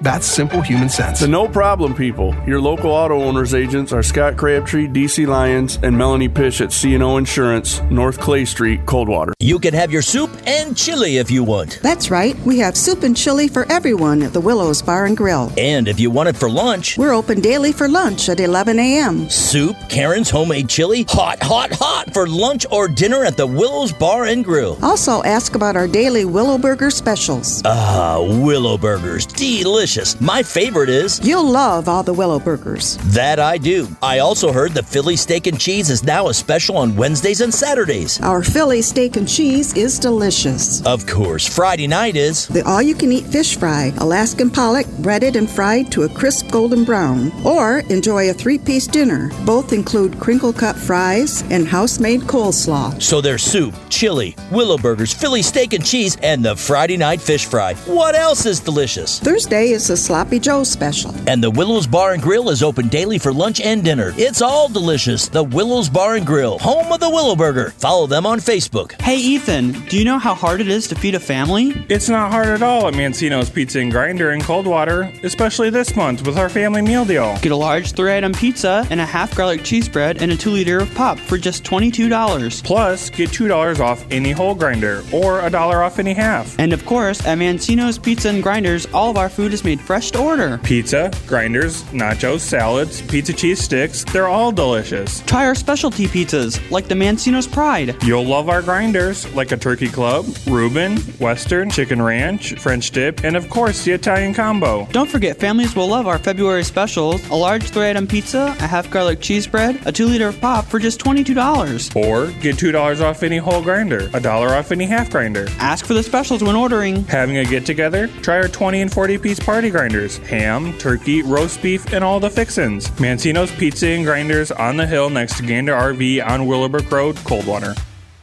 That's simple human sense. The no problem people. Your local auto owners agents are Scott Crabtree, D C Lyons, and Melanie Pish at C and O Insurance, North Clay Street, Coldwater. You can have your soup and chili if you want. That's right. We have soup and chili for everyone at the Willows Bar and Grill. And if you want it for lunch, we're open daily for lunch at eleven a.m. Soup, Karen's homemade chili, hot, hot, hot for lunch or dinner at the Willows Bar and Grill. Also ask about our daily Willow Burger specials. Ah, Willow Burgers. Delicious. My favorite is... You'll love all the Willow Burgers. That I do. I also heard the Philly Steak and Cheese is now a special on Wednesdays and Saturdays. Our Philly Steak and Cheese is delicious. Of course. Friday night is... The all-you-can-eat fish fry. Alaskan pollock, breaded and fried to a crisp golden brown. Or enjoy a three-piece dinner. Both include crinkle cut fries and house-made coleslaw. So there's soup, chili, Willow Burgers, Philly Steak and Cheese, and the Friday night fish fry. What else is delicious? Thursday is the Sloppy Joe special. And the Willows Bar and Grill is open daily for lunch and dinner. It's all delicious. The Willows Bar and Grill, home of the Willow Burger. Follow them on Facebook. Hey, Ethan, do you know how hard it is to feed a family? It's not hard at all at Mancino's Pizza and Grinder in Coldwater, especially this month with our family meal deal. Get a large three-item pizza and a half garlic cheese bread and a two-liter of pop for just twenty-two dollars. Plus, get two dollars off any whole grinder or a dollar off any half. And of course, at Mancino's Pizza and Grinders, all of our food is made fresh to order. Pizza, grinders, nachos, salads, pizza cheese sticks, they're all delicious. Try our specialty pizzas, like the Mancino's Pride. You'll love our grinders, like a turkey club, Reuben, Western, chicken ranch, French dip, and of course, the Italian combo. Don't forget, families will love our February specials, a large three-item pizza, a half garlic cheese bread, a two-liter of pop for just twenty-two dollars. Or get two dollars off any whole grinder, a dollar off any half grinder. Ask for the specials when ordering. Having a get-together? Try our twenty and forty-piece party grinders, ham, turkey, roast beef, and all the fixins. Mancino's Pizza and Grinders on the hill next to Gander R V on Willowbrook Road, Coldwater.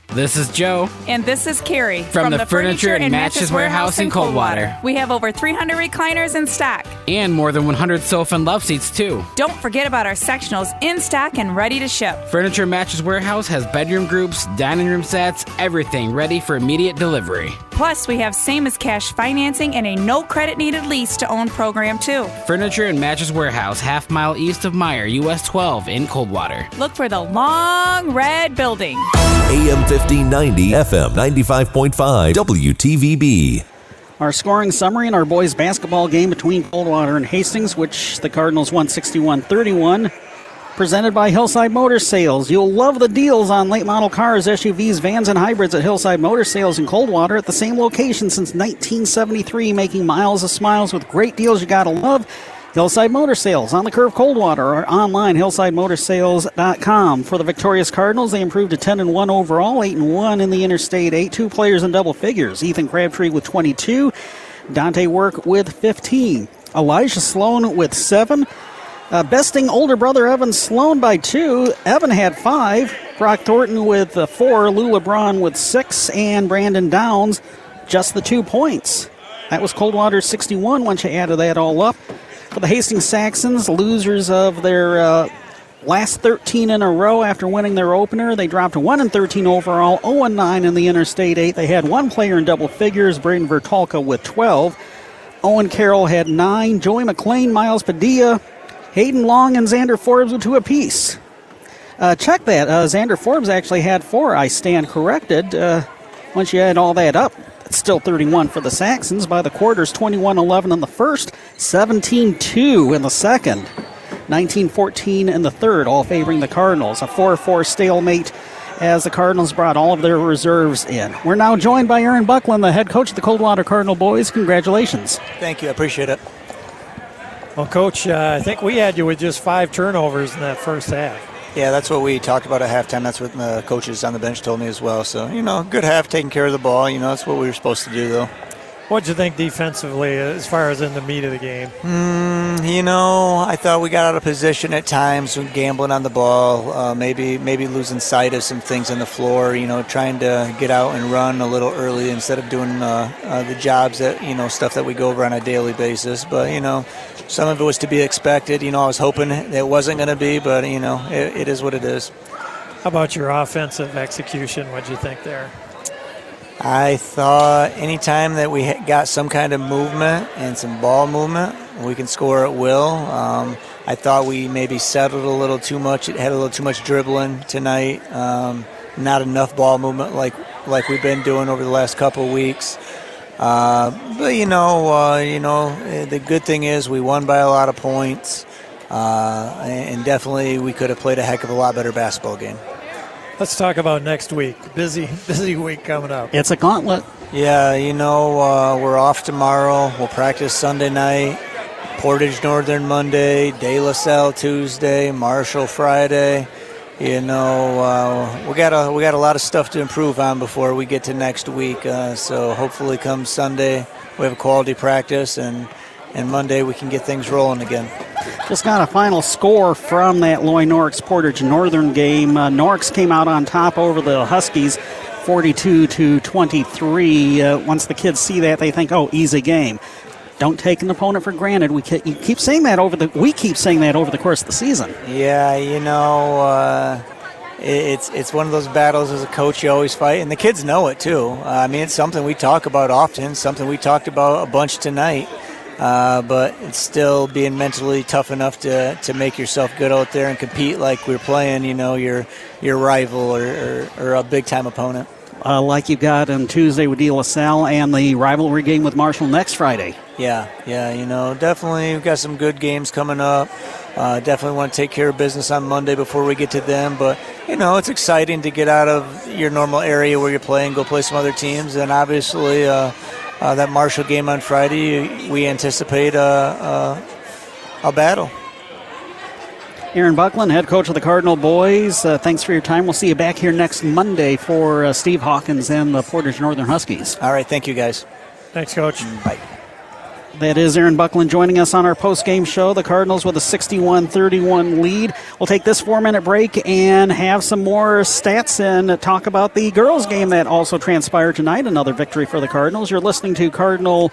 This is Joe. And this is Carrie. From, from the, the Furniture, Furniture and Mattress, Mattress Warehouse in Coldwater. Coldwater. We have over three hundred recliners in stock. And more than one hundred sofa and love seats, too. Don't forget about our sectionals in stock and ready to ship. Furniture and Mattress Warehouse has bedroom groups, dining room sets, everything ready for immediate delivery. Plus, we have same-as-cash financing and a no-credit-needed lease-to-own program, too. Furniture and Mattress Warehouse, half mile east of Myer, U S twelve in Coldwater. Look for the long red building. A M fifteen ninety, F M ninety-five point five, W T V B. Our scoring summary in our boys basketball game between Coldwater and Hastings, which the Cardinals won sixty-one thirty-one, presented by Hillside Motor Sales. You'll love the deals on late model cars, S U Vs, vans, and hybrids at Hillside Motor Sales in Coldwater at the same location since nineteen seventy-three, making miles of smiles with great deals you gotta love. Hillside Motor Sales on the curve Coldwater or online hillside motor sales dot com. For the victorious Cardinals, they improved to ten and one overall, eight and one in the Interstate eight. Two players in double figures. Ethan Crabtree with twenty-two, Dante Work with fifteen, Elijah Sloan with seven, uh, besting older brother Evan Sloan by two. Evan had five, Brock Thornton with uh, four, Lou LeBron with six, and Brandon Downs just the two points. That was Coldwater sixty-one once you added that all up. For the Hastings Saxons, losers of their uh, last thirteen in a row after winning their opener, they dropped to one and thirteen overall, oh and nine in the Interstate eight. They had one player in double figures, Brayden Vertolka with twelve. Owen Carroll had nine. Joey McLean, Miles Padilla, Hayden Long, and Xander Forrest with two apiece. Uh, check that. Uh, Xander Forrest actually had four. I stand corrected. Uh, once you add all that up, still thirty-one for the Saxons. By the quarters, twenty-one eleven in the first, seventeen two in the second, nineteen fourteen in the third, all favoring the Cardinals. A four four stalemate as the Cardinals brought all of their reserves in. We're now joined by Aaron Buckland, the head coach of the Coldwater Cardinal boys. Congratulations. Thank you. I appreciate it. Well, Coach, uh, I think we had you with just five turnovers in that first half. Yeah, that's what we talked about at halftime. That's what the coaches on the bench told me as well. So, you know, good half, taking care of the ball. You know, that's what we were supposed to do, though. What did you think defensively as far as in the meat of the game? Mm, you know, I thought we got out of position at times when gambling on the ball, uh, maybe maybe losing sight of some things on the floor, you know, trying to get out and run a little early instead of doing uh, uh, the jobs that, you know, stuff that we go over on a daily basis. But, you know, some of it was to be expected. You know, I was hoping it wasn't going to be, but, you know, it, it is what it is. How about your offensive execution? What did you think there? I thought any time that we got some kind of movement and some ball movement, We can score at will. Um, I thought we maybe settled a little too much. It had a little too much dribbling tonight. Um, not enough ball movement like like we've been doing over the last couple of weeks. Uh, but you know, uh, you know, the good thing is we won by a lot of points, uh, and definitely we could have played a heck of a lot better basketball game. Let's talk about next week. Busy, busy week coming up. It's a gauntlet. Yeah, you know, uh, we're off tomorrow. We'll practice Sunday night, Portage Northern Monday, De La Salle Tuesday, Marshall Friday. You know, uh, we got a we got a lot of stuff to improve on before we get to next week. Uh, so hopefully, come Sunday, we have a quality practice, and and Monday we can get things rolling again. Just got a final score from that Loy Norix Portage Northern game. Uh, Norix came out on top over the Huskies, forty-two to twenty-three. Uh, once the kids see that, they think, "Oh, easy game." Don't take an opponent for granted. We keep, you keep saying that over the we keep saying that over the course of the season. Yeah, you know, uh, it's it's one of those battles as a coach you always fight, and the kids know it too. Uh, I mean, it's something we talk about often, something we talked about a bunch tonight. Uh, but it's still being mentally tough enough to to make yourself good out there and compete like we're playing, you know, your your rival or, or, or a big time opponent. Uh, like you got on Tuesday with De La Salle and the rivalry game with Marshall next Friday. Yeah, yeah, you know, definitely we've got some good games coming up. Uh, definitely want to take care of business on Monday before we get to them. But, you know, it's exciting to get out of your normal area where you're playing, go play some other teams. And obviously uh, uh, that Marshall game on Friday, we anticipate a, a, a battle. Aaron Buckland, head coach of the Cardinal Boys, uh, thanks for your time. We'll see you back here next Monday for uh, Steve Hawkins and the Portage Northern Huskies. All right, thank you, guys. Thanks, Coach. Bye. That is Aaron Buckland joining us on our post-game show. The Cardinals with a sixty-one thirty-one lead. We'll take this four-minute break and have some more stats and talk about the girls' game that also transpired tonight. Another victory for the Cardinals. You're listening to Cardinal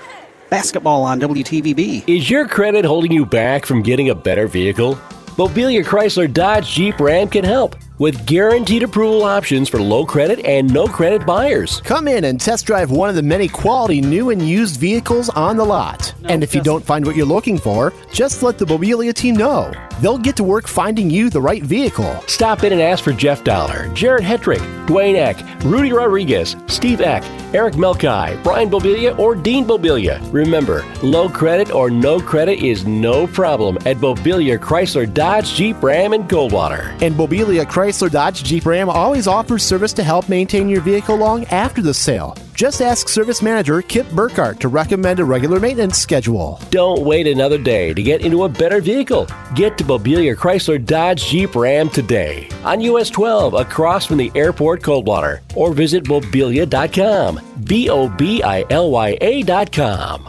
Basketball on W T V B. Is your credit holding you back from getting a better vehicle? Mobilia Chrysler Dodge Jeep Ram can help with guaranteed approval options for low credit and no credit buyers. Come in and test drive one of the many quality new and used vehicles on the lot. No, and if you don't find what you're looking for, just let the Mobilia team know. They'll get to work finding you the right vehicle. Stop in and ask for Jeff Dollar, Jared Hetrick, Dwayne Eck, Rudy Rodriguez, Steve Eck, Eric Melkai, Brian Bobilia, or Dean Bobilia. Remember, low credit or no credit is no problem at Bobilia Chrysler Dodge Jeep Ram in Coldwater. And Bobilia Chrysler Dodge Jeep Ram always offers service to help maintain your vehicle long after the sale. Just ask service manager Kip Burkhart to recommend a regular maintenance schedule. Don't wait another day to get into a better vehicle. Get to Bobilia Chrysler Dodge Jeep Ram today on U S twelve across from the airport, Coldwater, or visit Bobilia dot com. B O B I L Y A dot com.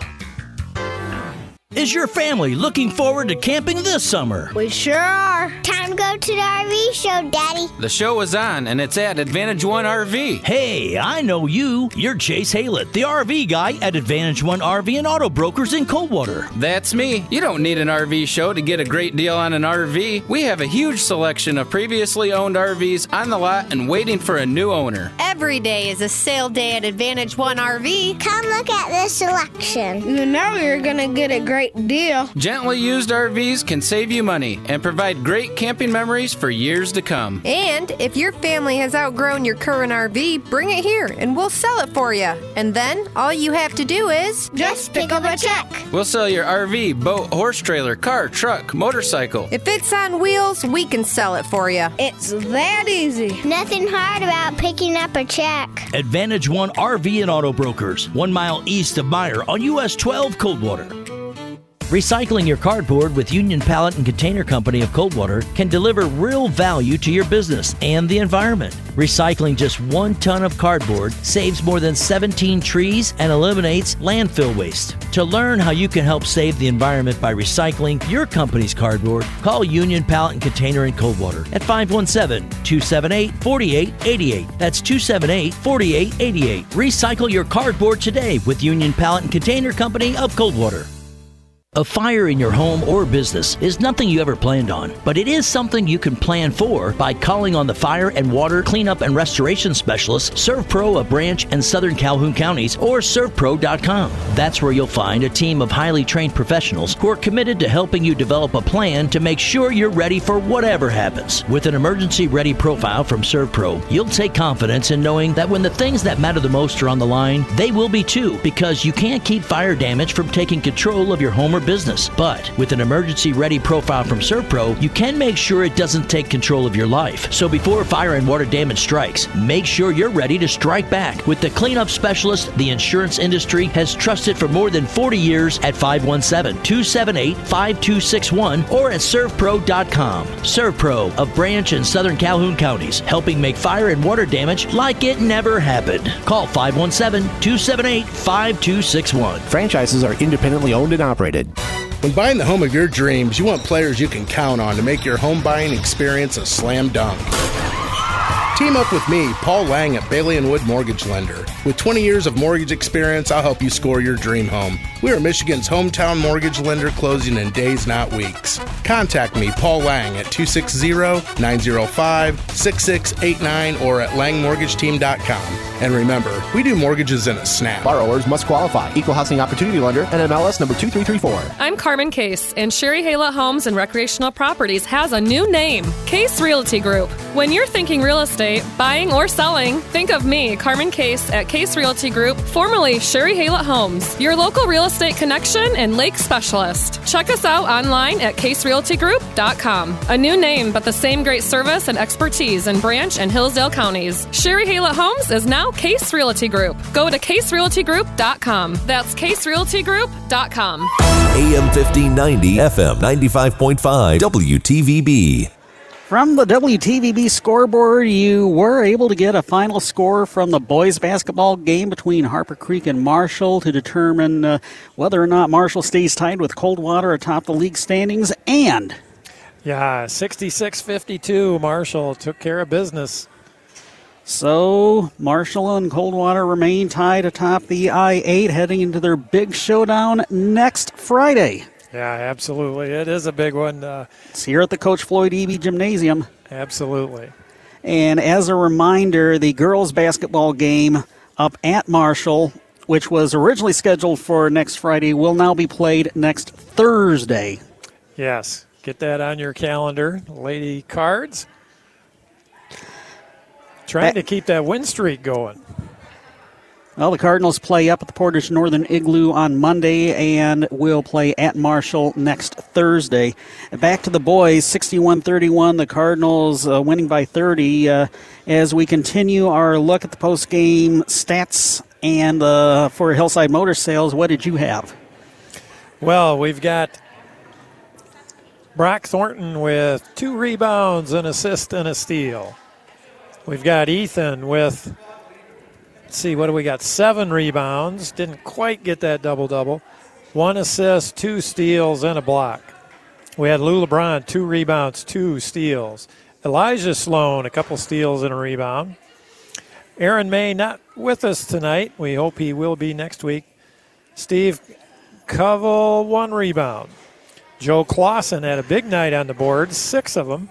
Is your family looking forward to camping this summer? We sure are. Time to go to the R V show, Daddy. The show is on, and it's at Advantage One R V. Hey, I know you. You're Chase Haylett, the R V guy at Advantage One R V and Auto Brokers in Coldwater. That's me. You don't need an R V show to get a great deal on an R V. We have a huge selection of previously owned R Vs on the lot and waiting for a new owner. Every day is a sale day at Advantage One R V. Come look at this selection. You know you're going to get a great deal. Gently used R Vs can save you money and provide great camping memories for years to come. And if your family has outgrown your current R V, bring it here and we'll sell it for you. And then all you have to do is just pick up a check. We'll sell your R V, boat, horse trailer, car, truck, motorcycle. If it's on wheels, we can sell it for you. It's that easy. Nothing hard about picking up a check. Advantage One R V and Auto Brokers, one mile east of Meyer on U S twelve Coldwater. Recycling your cardboard with Union Pallet and Container Company of Coldwater can deliver real value to your business and the environment. Recycling just one ton of cardboard saves more than seventeen trees and eliminates landfill waste. To learn how you can help save the environment by recycling your company's cardboard, call Union Pallet and Container in Coldwater at five one seven, two seven eight, four eight eight eight. That's two seven eight, four eight eight eight. Recycle your cardboard today with Union Pallet and Container Company of Coldwater. A fire in your home or business is nothing you ever planned on, but it is something you can plan for by calling on the Fire and Water Cleanup and Restoration Specialist, ServPro of Branch and Southern Calhoun Counties, or serv pro dot com. That's where you'll find a team of highly trained professionals who are committed to helping you develop a plan to make sure you're ready for whatever happens. With an emergency-ready profile from ServPro, you'll take confidence in knowing that when the things that matter the most are on the line, they will be too, because you can't keep fire damage from taking control of your home or business. But with an emergency-ready profile from ServPro, you can make sure it doesn't take control of your life. So before fire and water damage strikes, make sure you're ready to strike back with the cleanup specialist the insurance industry has trusted for more than forty years at five one seven, two seven eight, five two six one or at serv pro dot com. ServPro of Branch and Southern Calhoun Counties, helping make fire and water damage like it never happened. Call five one seven, two seven eight, five two six one. Franchises are independently owned and operated. When buying the home of your dreams, you want players you can count on to make your home buying experience a slam dunk. Team up with me, Paul Lang, at Bailey and Wood Mortgage Lender. With twenty years of mortgage experience, I'll help you score your dream home. We are Michigan's hometown mortgage lender, closing in days, not weeks. Contact me, Paul Lang, at two six zero, nine zero five, six six eight nine or at lang mortgage team dot com. And remember, we do mortgages in a snap. Borrowers must qualify. Equal Housing Opportunity Lender, N M L S number two three three four. I'm Carmen Case, and Sherry Hala Homes and Recreational Properties has a new name, Case Realty Group. When you're thinking real estate, buying or selling, think of me, Carmen Case, at Case Realty Group, formerly Sherry Hala Homes, your local real estate connection and lake specialist. Check us out online at case realty group dot com. A new name, but the same great service and expertise in Branch and Hillsdale counties. Sherry Hala Homes is now Case Realty Group. Go to case realty group dot com. That's case realty group dot com. A M fifteen ninety, F M ninety-five point five, W T V B. From the W T V B scoreboard, you were able to get a final score from the boys basketball game between Harper Creek and Marshall to determine uh, whether or not Marshall stays tied with Coldwater atop the league standings. And yeah, sixty-six fifty-two, Marshall took care of business. So Marshall and Coldwater remain tied atop the I eight heading into their big showdown next Friday. Yeah, absolutely. It is a big one. Uh, it's here at the Coach Floyd Eby Gymnasium. Absolutely. And as a reminder, the girls' basketball game up at Marshall, which was originally scheduled for next Friday, will now be played next Thursday. Yes. Get that on your calendar, Lady Cards. Trying that- to keep that win streak going. Well, the Cardinals play up at the Portage Northern Igloo on Monday and will play at Marshall next Thursday. Back to the boys, sixty-one thirty-one, the Cardinals uh, winning by thirty. Uh, as we continue our look at the postgame stats and uh, for Hillside Motor Sales, what did you have? Well, we've got Brock Thornton with two rebounds, an assist, and a steal. We've got Ethan with... Let's see, what do we got? Seven rebounds. Didn't quite get that double-double. One assist, two steals, and a block. We had Lou LeBron, two rebounds, two steals. Elijah Sloan, a couple steals and a rebound. Aaron May not with us tonight. We hope he will be next week. Steve Covell, one rebound. Joe Clausen had a big night on the board, six of them.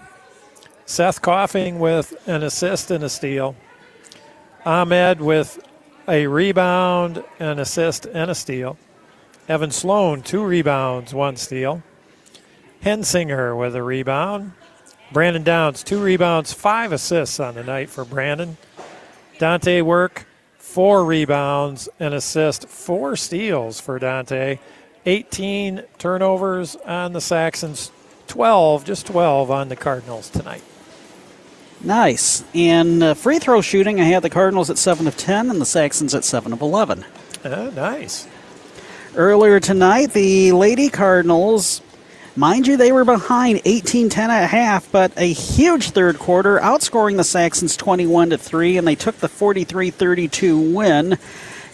Seth Coffing with an assist and a steal. Ahmed with a rebound, an assist, and a steal. Evan Sloan, two rebounds, one steal. Hensinger with a rebound. Brandon Downs, two rebounds, five assists on the night for Brandon. Dante Work, four rebounds, an assist, four steals for Dante. eighteen turnovers on the Saxons, twelve, just twelve on the Cardinals tonight. Nice. And uh, free throw shooting, I had the Cardinals at seven of ten and the Saxons at seven of eleven. Oh, nice. Earlier tonight, the Lady Cardinals, mind you, they were behind eighteen ten at half, but a huge third quarter, outscoring the Saxons twenty-one to three, and they took the forty-three thirty-two win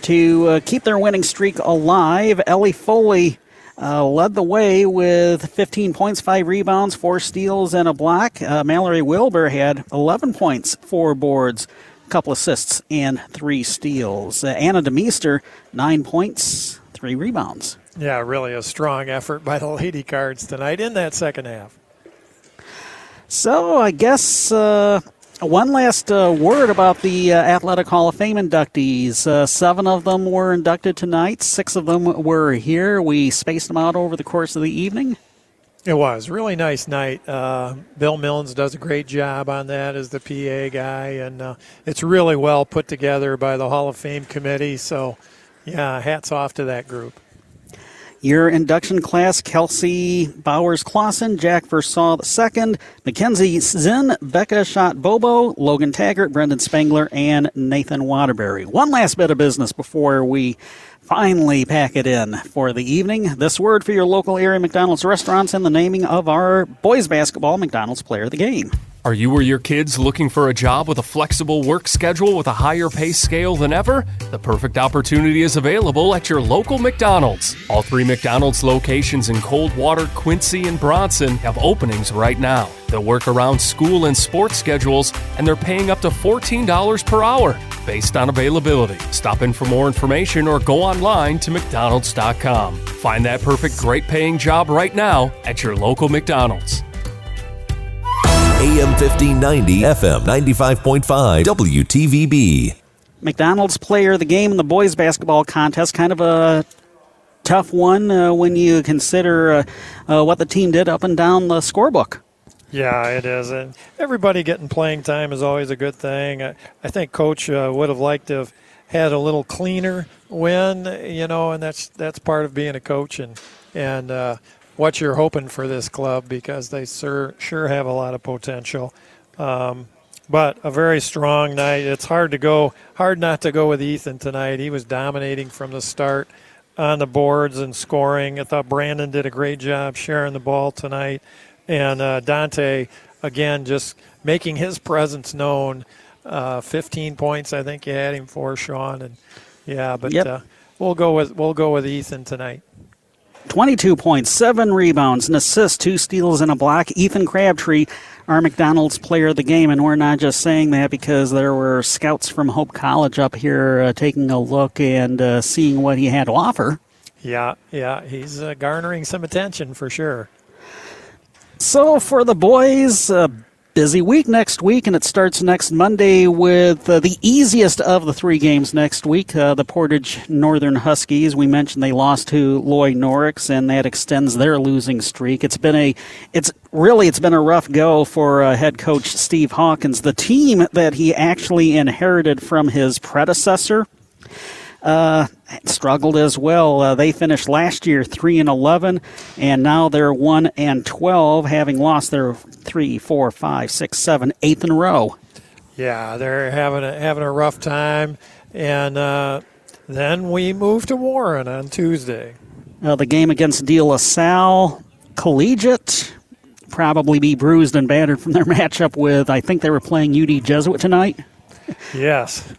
to uh, keep their winning streak alive. Ellie Foley Uh, led the way with fifteen points, five rebounds, four steals, and a block. Uh, Mallory Wilbur had eleven points, four boards, a couple assists, and three steals. Uh, Anna DeMeester, nine points, three rebounds. Yeah, really a strong effort by the Lady Cards tonight in that second half. So I guess uh, one last uh, word about the uh, Athletic Hall of Fame inductees. Uh, seven of them were inducted tonight. Six of them were here. We spaced them out over the course of the evening. It was a really nice night. Uh, Bill Millens does a great job on that as the P A guy, and uh, it's really well put together by the Hall of Fame committee. So, yeah, hats off to that group. Your induction class, Kelsey Bowers-Clausen, Jack Versaw the second, Mackenzie Zinn, Becca Schott-Bobo, Logan Taggart, Brendan Spangler, and Nathan Waterbury. One last bit of business before we finally pack it in for the evening. This word for your local area McDonald's restaurants and the naming of our boys basketball McDonald's player of the game. Are you or your kids looking for a job with a flexible work schedule with a higher pay scale than ever? The perfect opportunity is available at your local McDonald's. All three McDonald's locations in Coldwater, Quincy, and Bronson have openings right now. They'll work around school and sports schedules, and they're paying up to fourteen dollars per hour based on availability. Stop in for more information or go online to McDonald's dot com. Find that perfect great-paying job right now at your local McDonald's. A M fifteen ninety, F M ninety-five point five, W T V B. McDonald's player of the game in the boys basketball contest. Kind of a tough one uh, when you consider uh, uh, what the team did up and down the scorebook. Yeah, it is. And everybody getting playing time is always a good thing. I, I think Coach uh, would have liked to have had a little cleaner win, you know, and that's that's part of being a coach and, and – uh, what you're hoping for this club, because they sur- sure have a lot of potential. Um, but a very strong night. It's hard to go, hard not to go with Ethan tonight. He was dominating from the start on the boards and scoring. I thought Brandon did a great job sharing the ball tonight. And uh, Dante, again, just making his presence known. Uh, fifteen points, I think you had him for, Sean. And yeah, but yep. uh, we'll go with we'll go with Ethan tonight. twenty-two points, seven rebounds, an assist, two steals, and a block. Ethan Crabtree, our McDonald's player of the game. And we're not just saying that because there were scouts from Hope College up here uh, taking a look and uh, seeing what he had to offer. Yeah, yeah, he's uh, garnering some attention for sure. So for the boys, uh, busy week next week, and it starts next Monday with uh, the easiest of the three games next week, uh, the Portage Northern Huskies. We mentioned they lost to Loy Norix, and that extends their losing streak. It's been a, it's really, it's been a rough go for uh, head coach Steve Hawkins, the team that he actually inherited from his predecessor. Uh, struggled as well. Uh, they finished last year three and eleven, and now they're one and twelve, having lost their three, four, five, six, seven, eighth in a row. Yeah, they're having a, having a rough time. And uh, then we move to Warren on Tuesday. Uh, the game against De La Salle Collegiate, probably be bruised and battered from their matchup with, I think they were playing U D Jesuit tonight. Yes,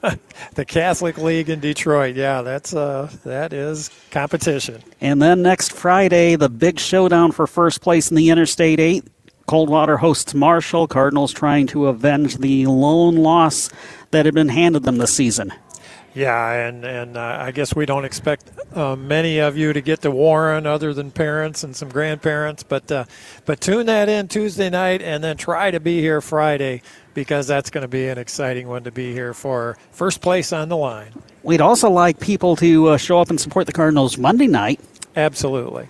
the Catholic League in Detroit. Yeah, that's uh, that is competition. And then next Friday, the big showdown for first place in the Interstate eight. Coldwater hosts Marshall. Cardinals trying to avenge the lone loss that had been handed them this season. Yeah, and, and uh, I guess we don't expect uh, many of you to get to Warren other than parents and some grandparents, but uh, but tune that in Tuesday night and then try to be here Friday, because that's going to be an exciting one to be here for. First place on the line. We'd also like people to uh, show up and support the Cardinals Monday night. Absolutely.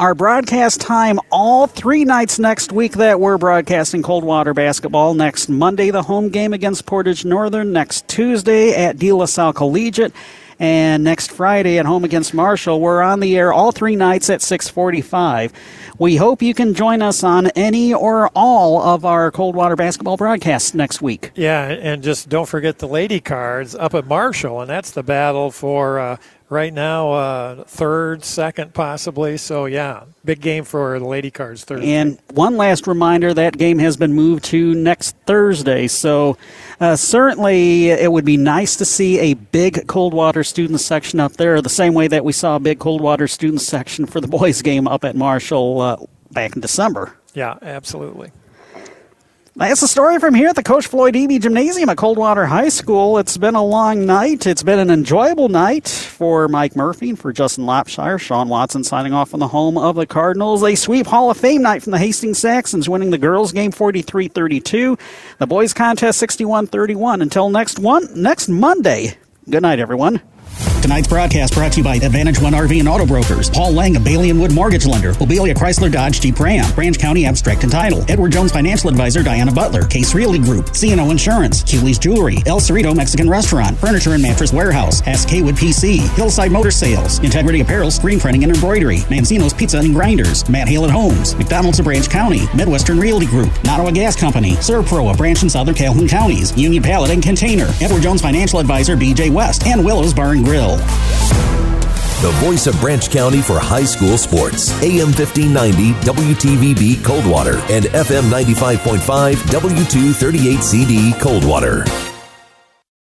Our broadcast time all three nights next week that we're broadcasting Coldwater basketball. Next Monday, the home game against Portage Northern. Next Tuesday at De La Salle Collegiate. And next Friday at home against Marshall. We're on the air all three nights at six forty-five. We hope you can join us on any or all of our Coldwater basketball broadcasts next week. Yeah, and just don't forget the Lady Cards up at Marshall, and that's the battle for uh, right now uh, third, second possibly. So, yeah, big game for the Lady Cards Thursday. And one last reminder, that game has been moved to next Thursday. So uh, certainly it would be nice to see a big Coldwater student section up there, the same way that we saw a big Coldwater student section for the boys game up at Marshall uh, back in December. Yeah, absolutely. That's the story from here at the Coach Floyd Eby Gymnasium at Coldwater High School. It's been a long night. It's been an enjoyable night for Mike Murphy and for Justin Lapshire. Sean Watson signing off on the home of the Cardinals. They sweep Hall of Fame night from the Hastings Saxons, winning the girls game forty-three thirty-two. The boys contest sixty-one thirty-one. Until next one, next Monday, good night, everyone. Tonight's broadcast brought to you by Advantage One R V and Auto Brokers, Paul Lang of Bailey and Wood Mortgage Lender, Mobilia Chrysler Dodge Jeep Ram, Branch County Abstract and Title, Edward Jones Financial Advisor Diana Butler, Case Realty Group, C and O Insurance, Culey's Jewelry, El Cerrito Mexican Restaurant, Furniture and Mattress Warehouse, Ask Haywood P C, Hillside Motor Sales, Integrity Apparel Screen Printing and Embroidery, Mancino's Pizza and Grinders, Matt Hale at Homes, McDonald's of Branch County, Midwestern Realty Group, Nottawa Gas Company, Serpro of Branch and Southern Calhoun Counties, Union Pallet and Container, Edward Jones Financial Advisor B J West, and Willow's Bar and Grill. The voice of Branch County for high school sports. A M fifteen ninety W T V B Coldwater and F M ninety-five point five W two thirty-eight C D Coldwater.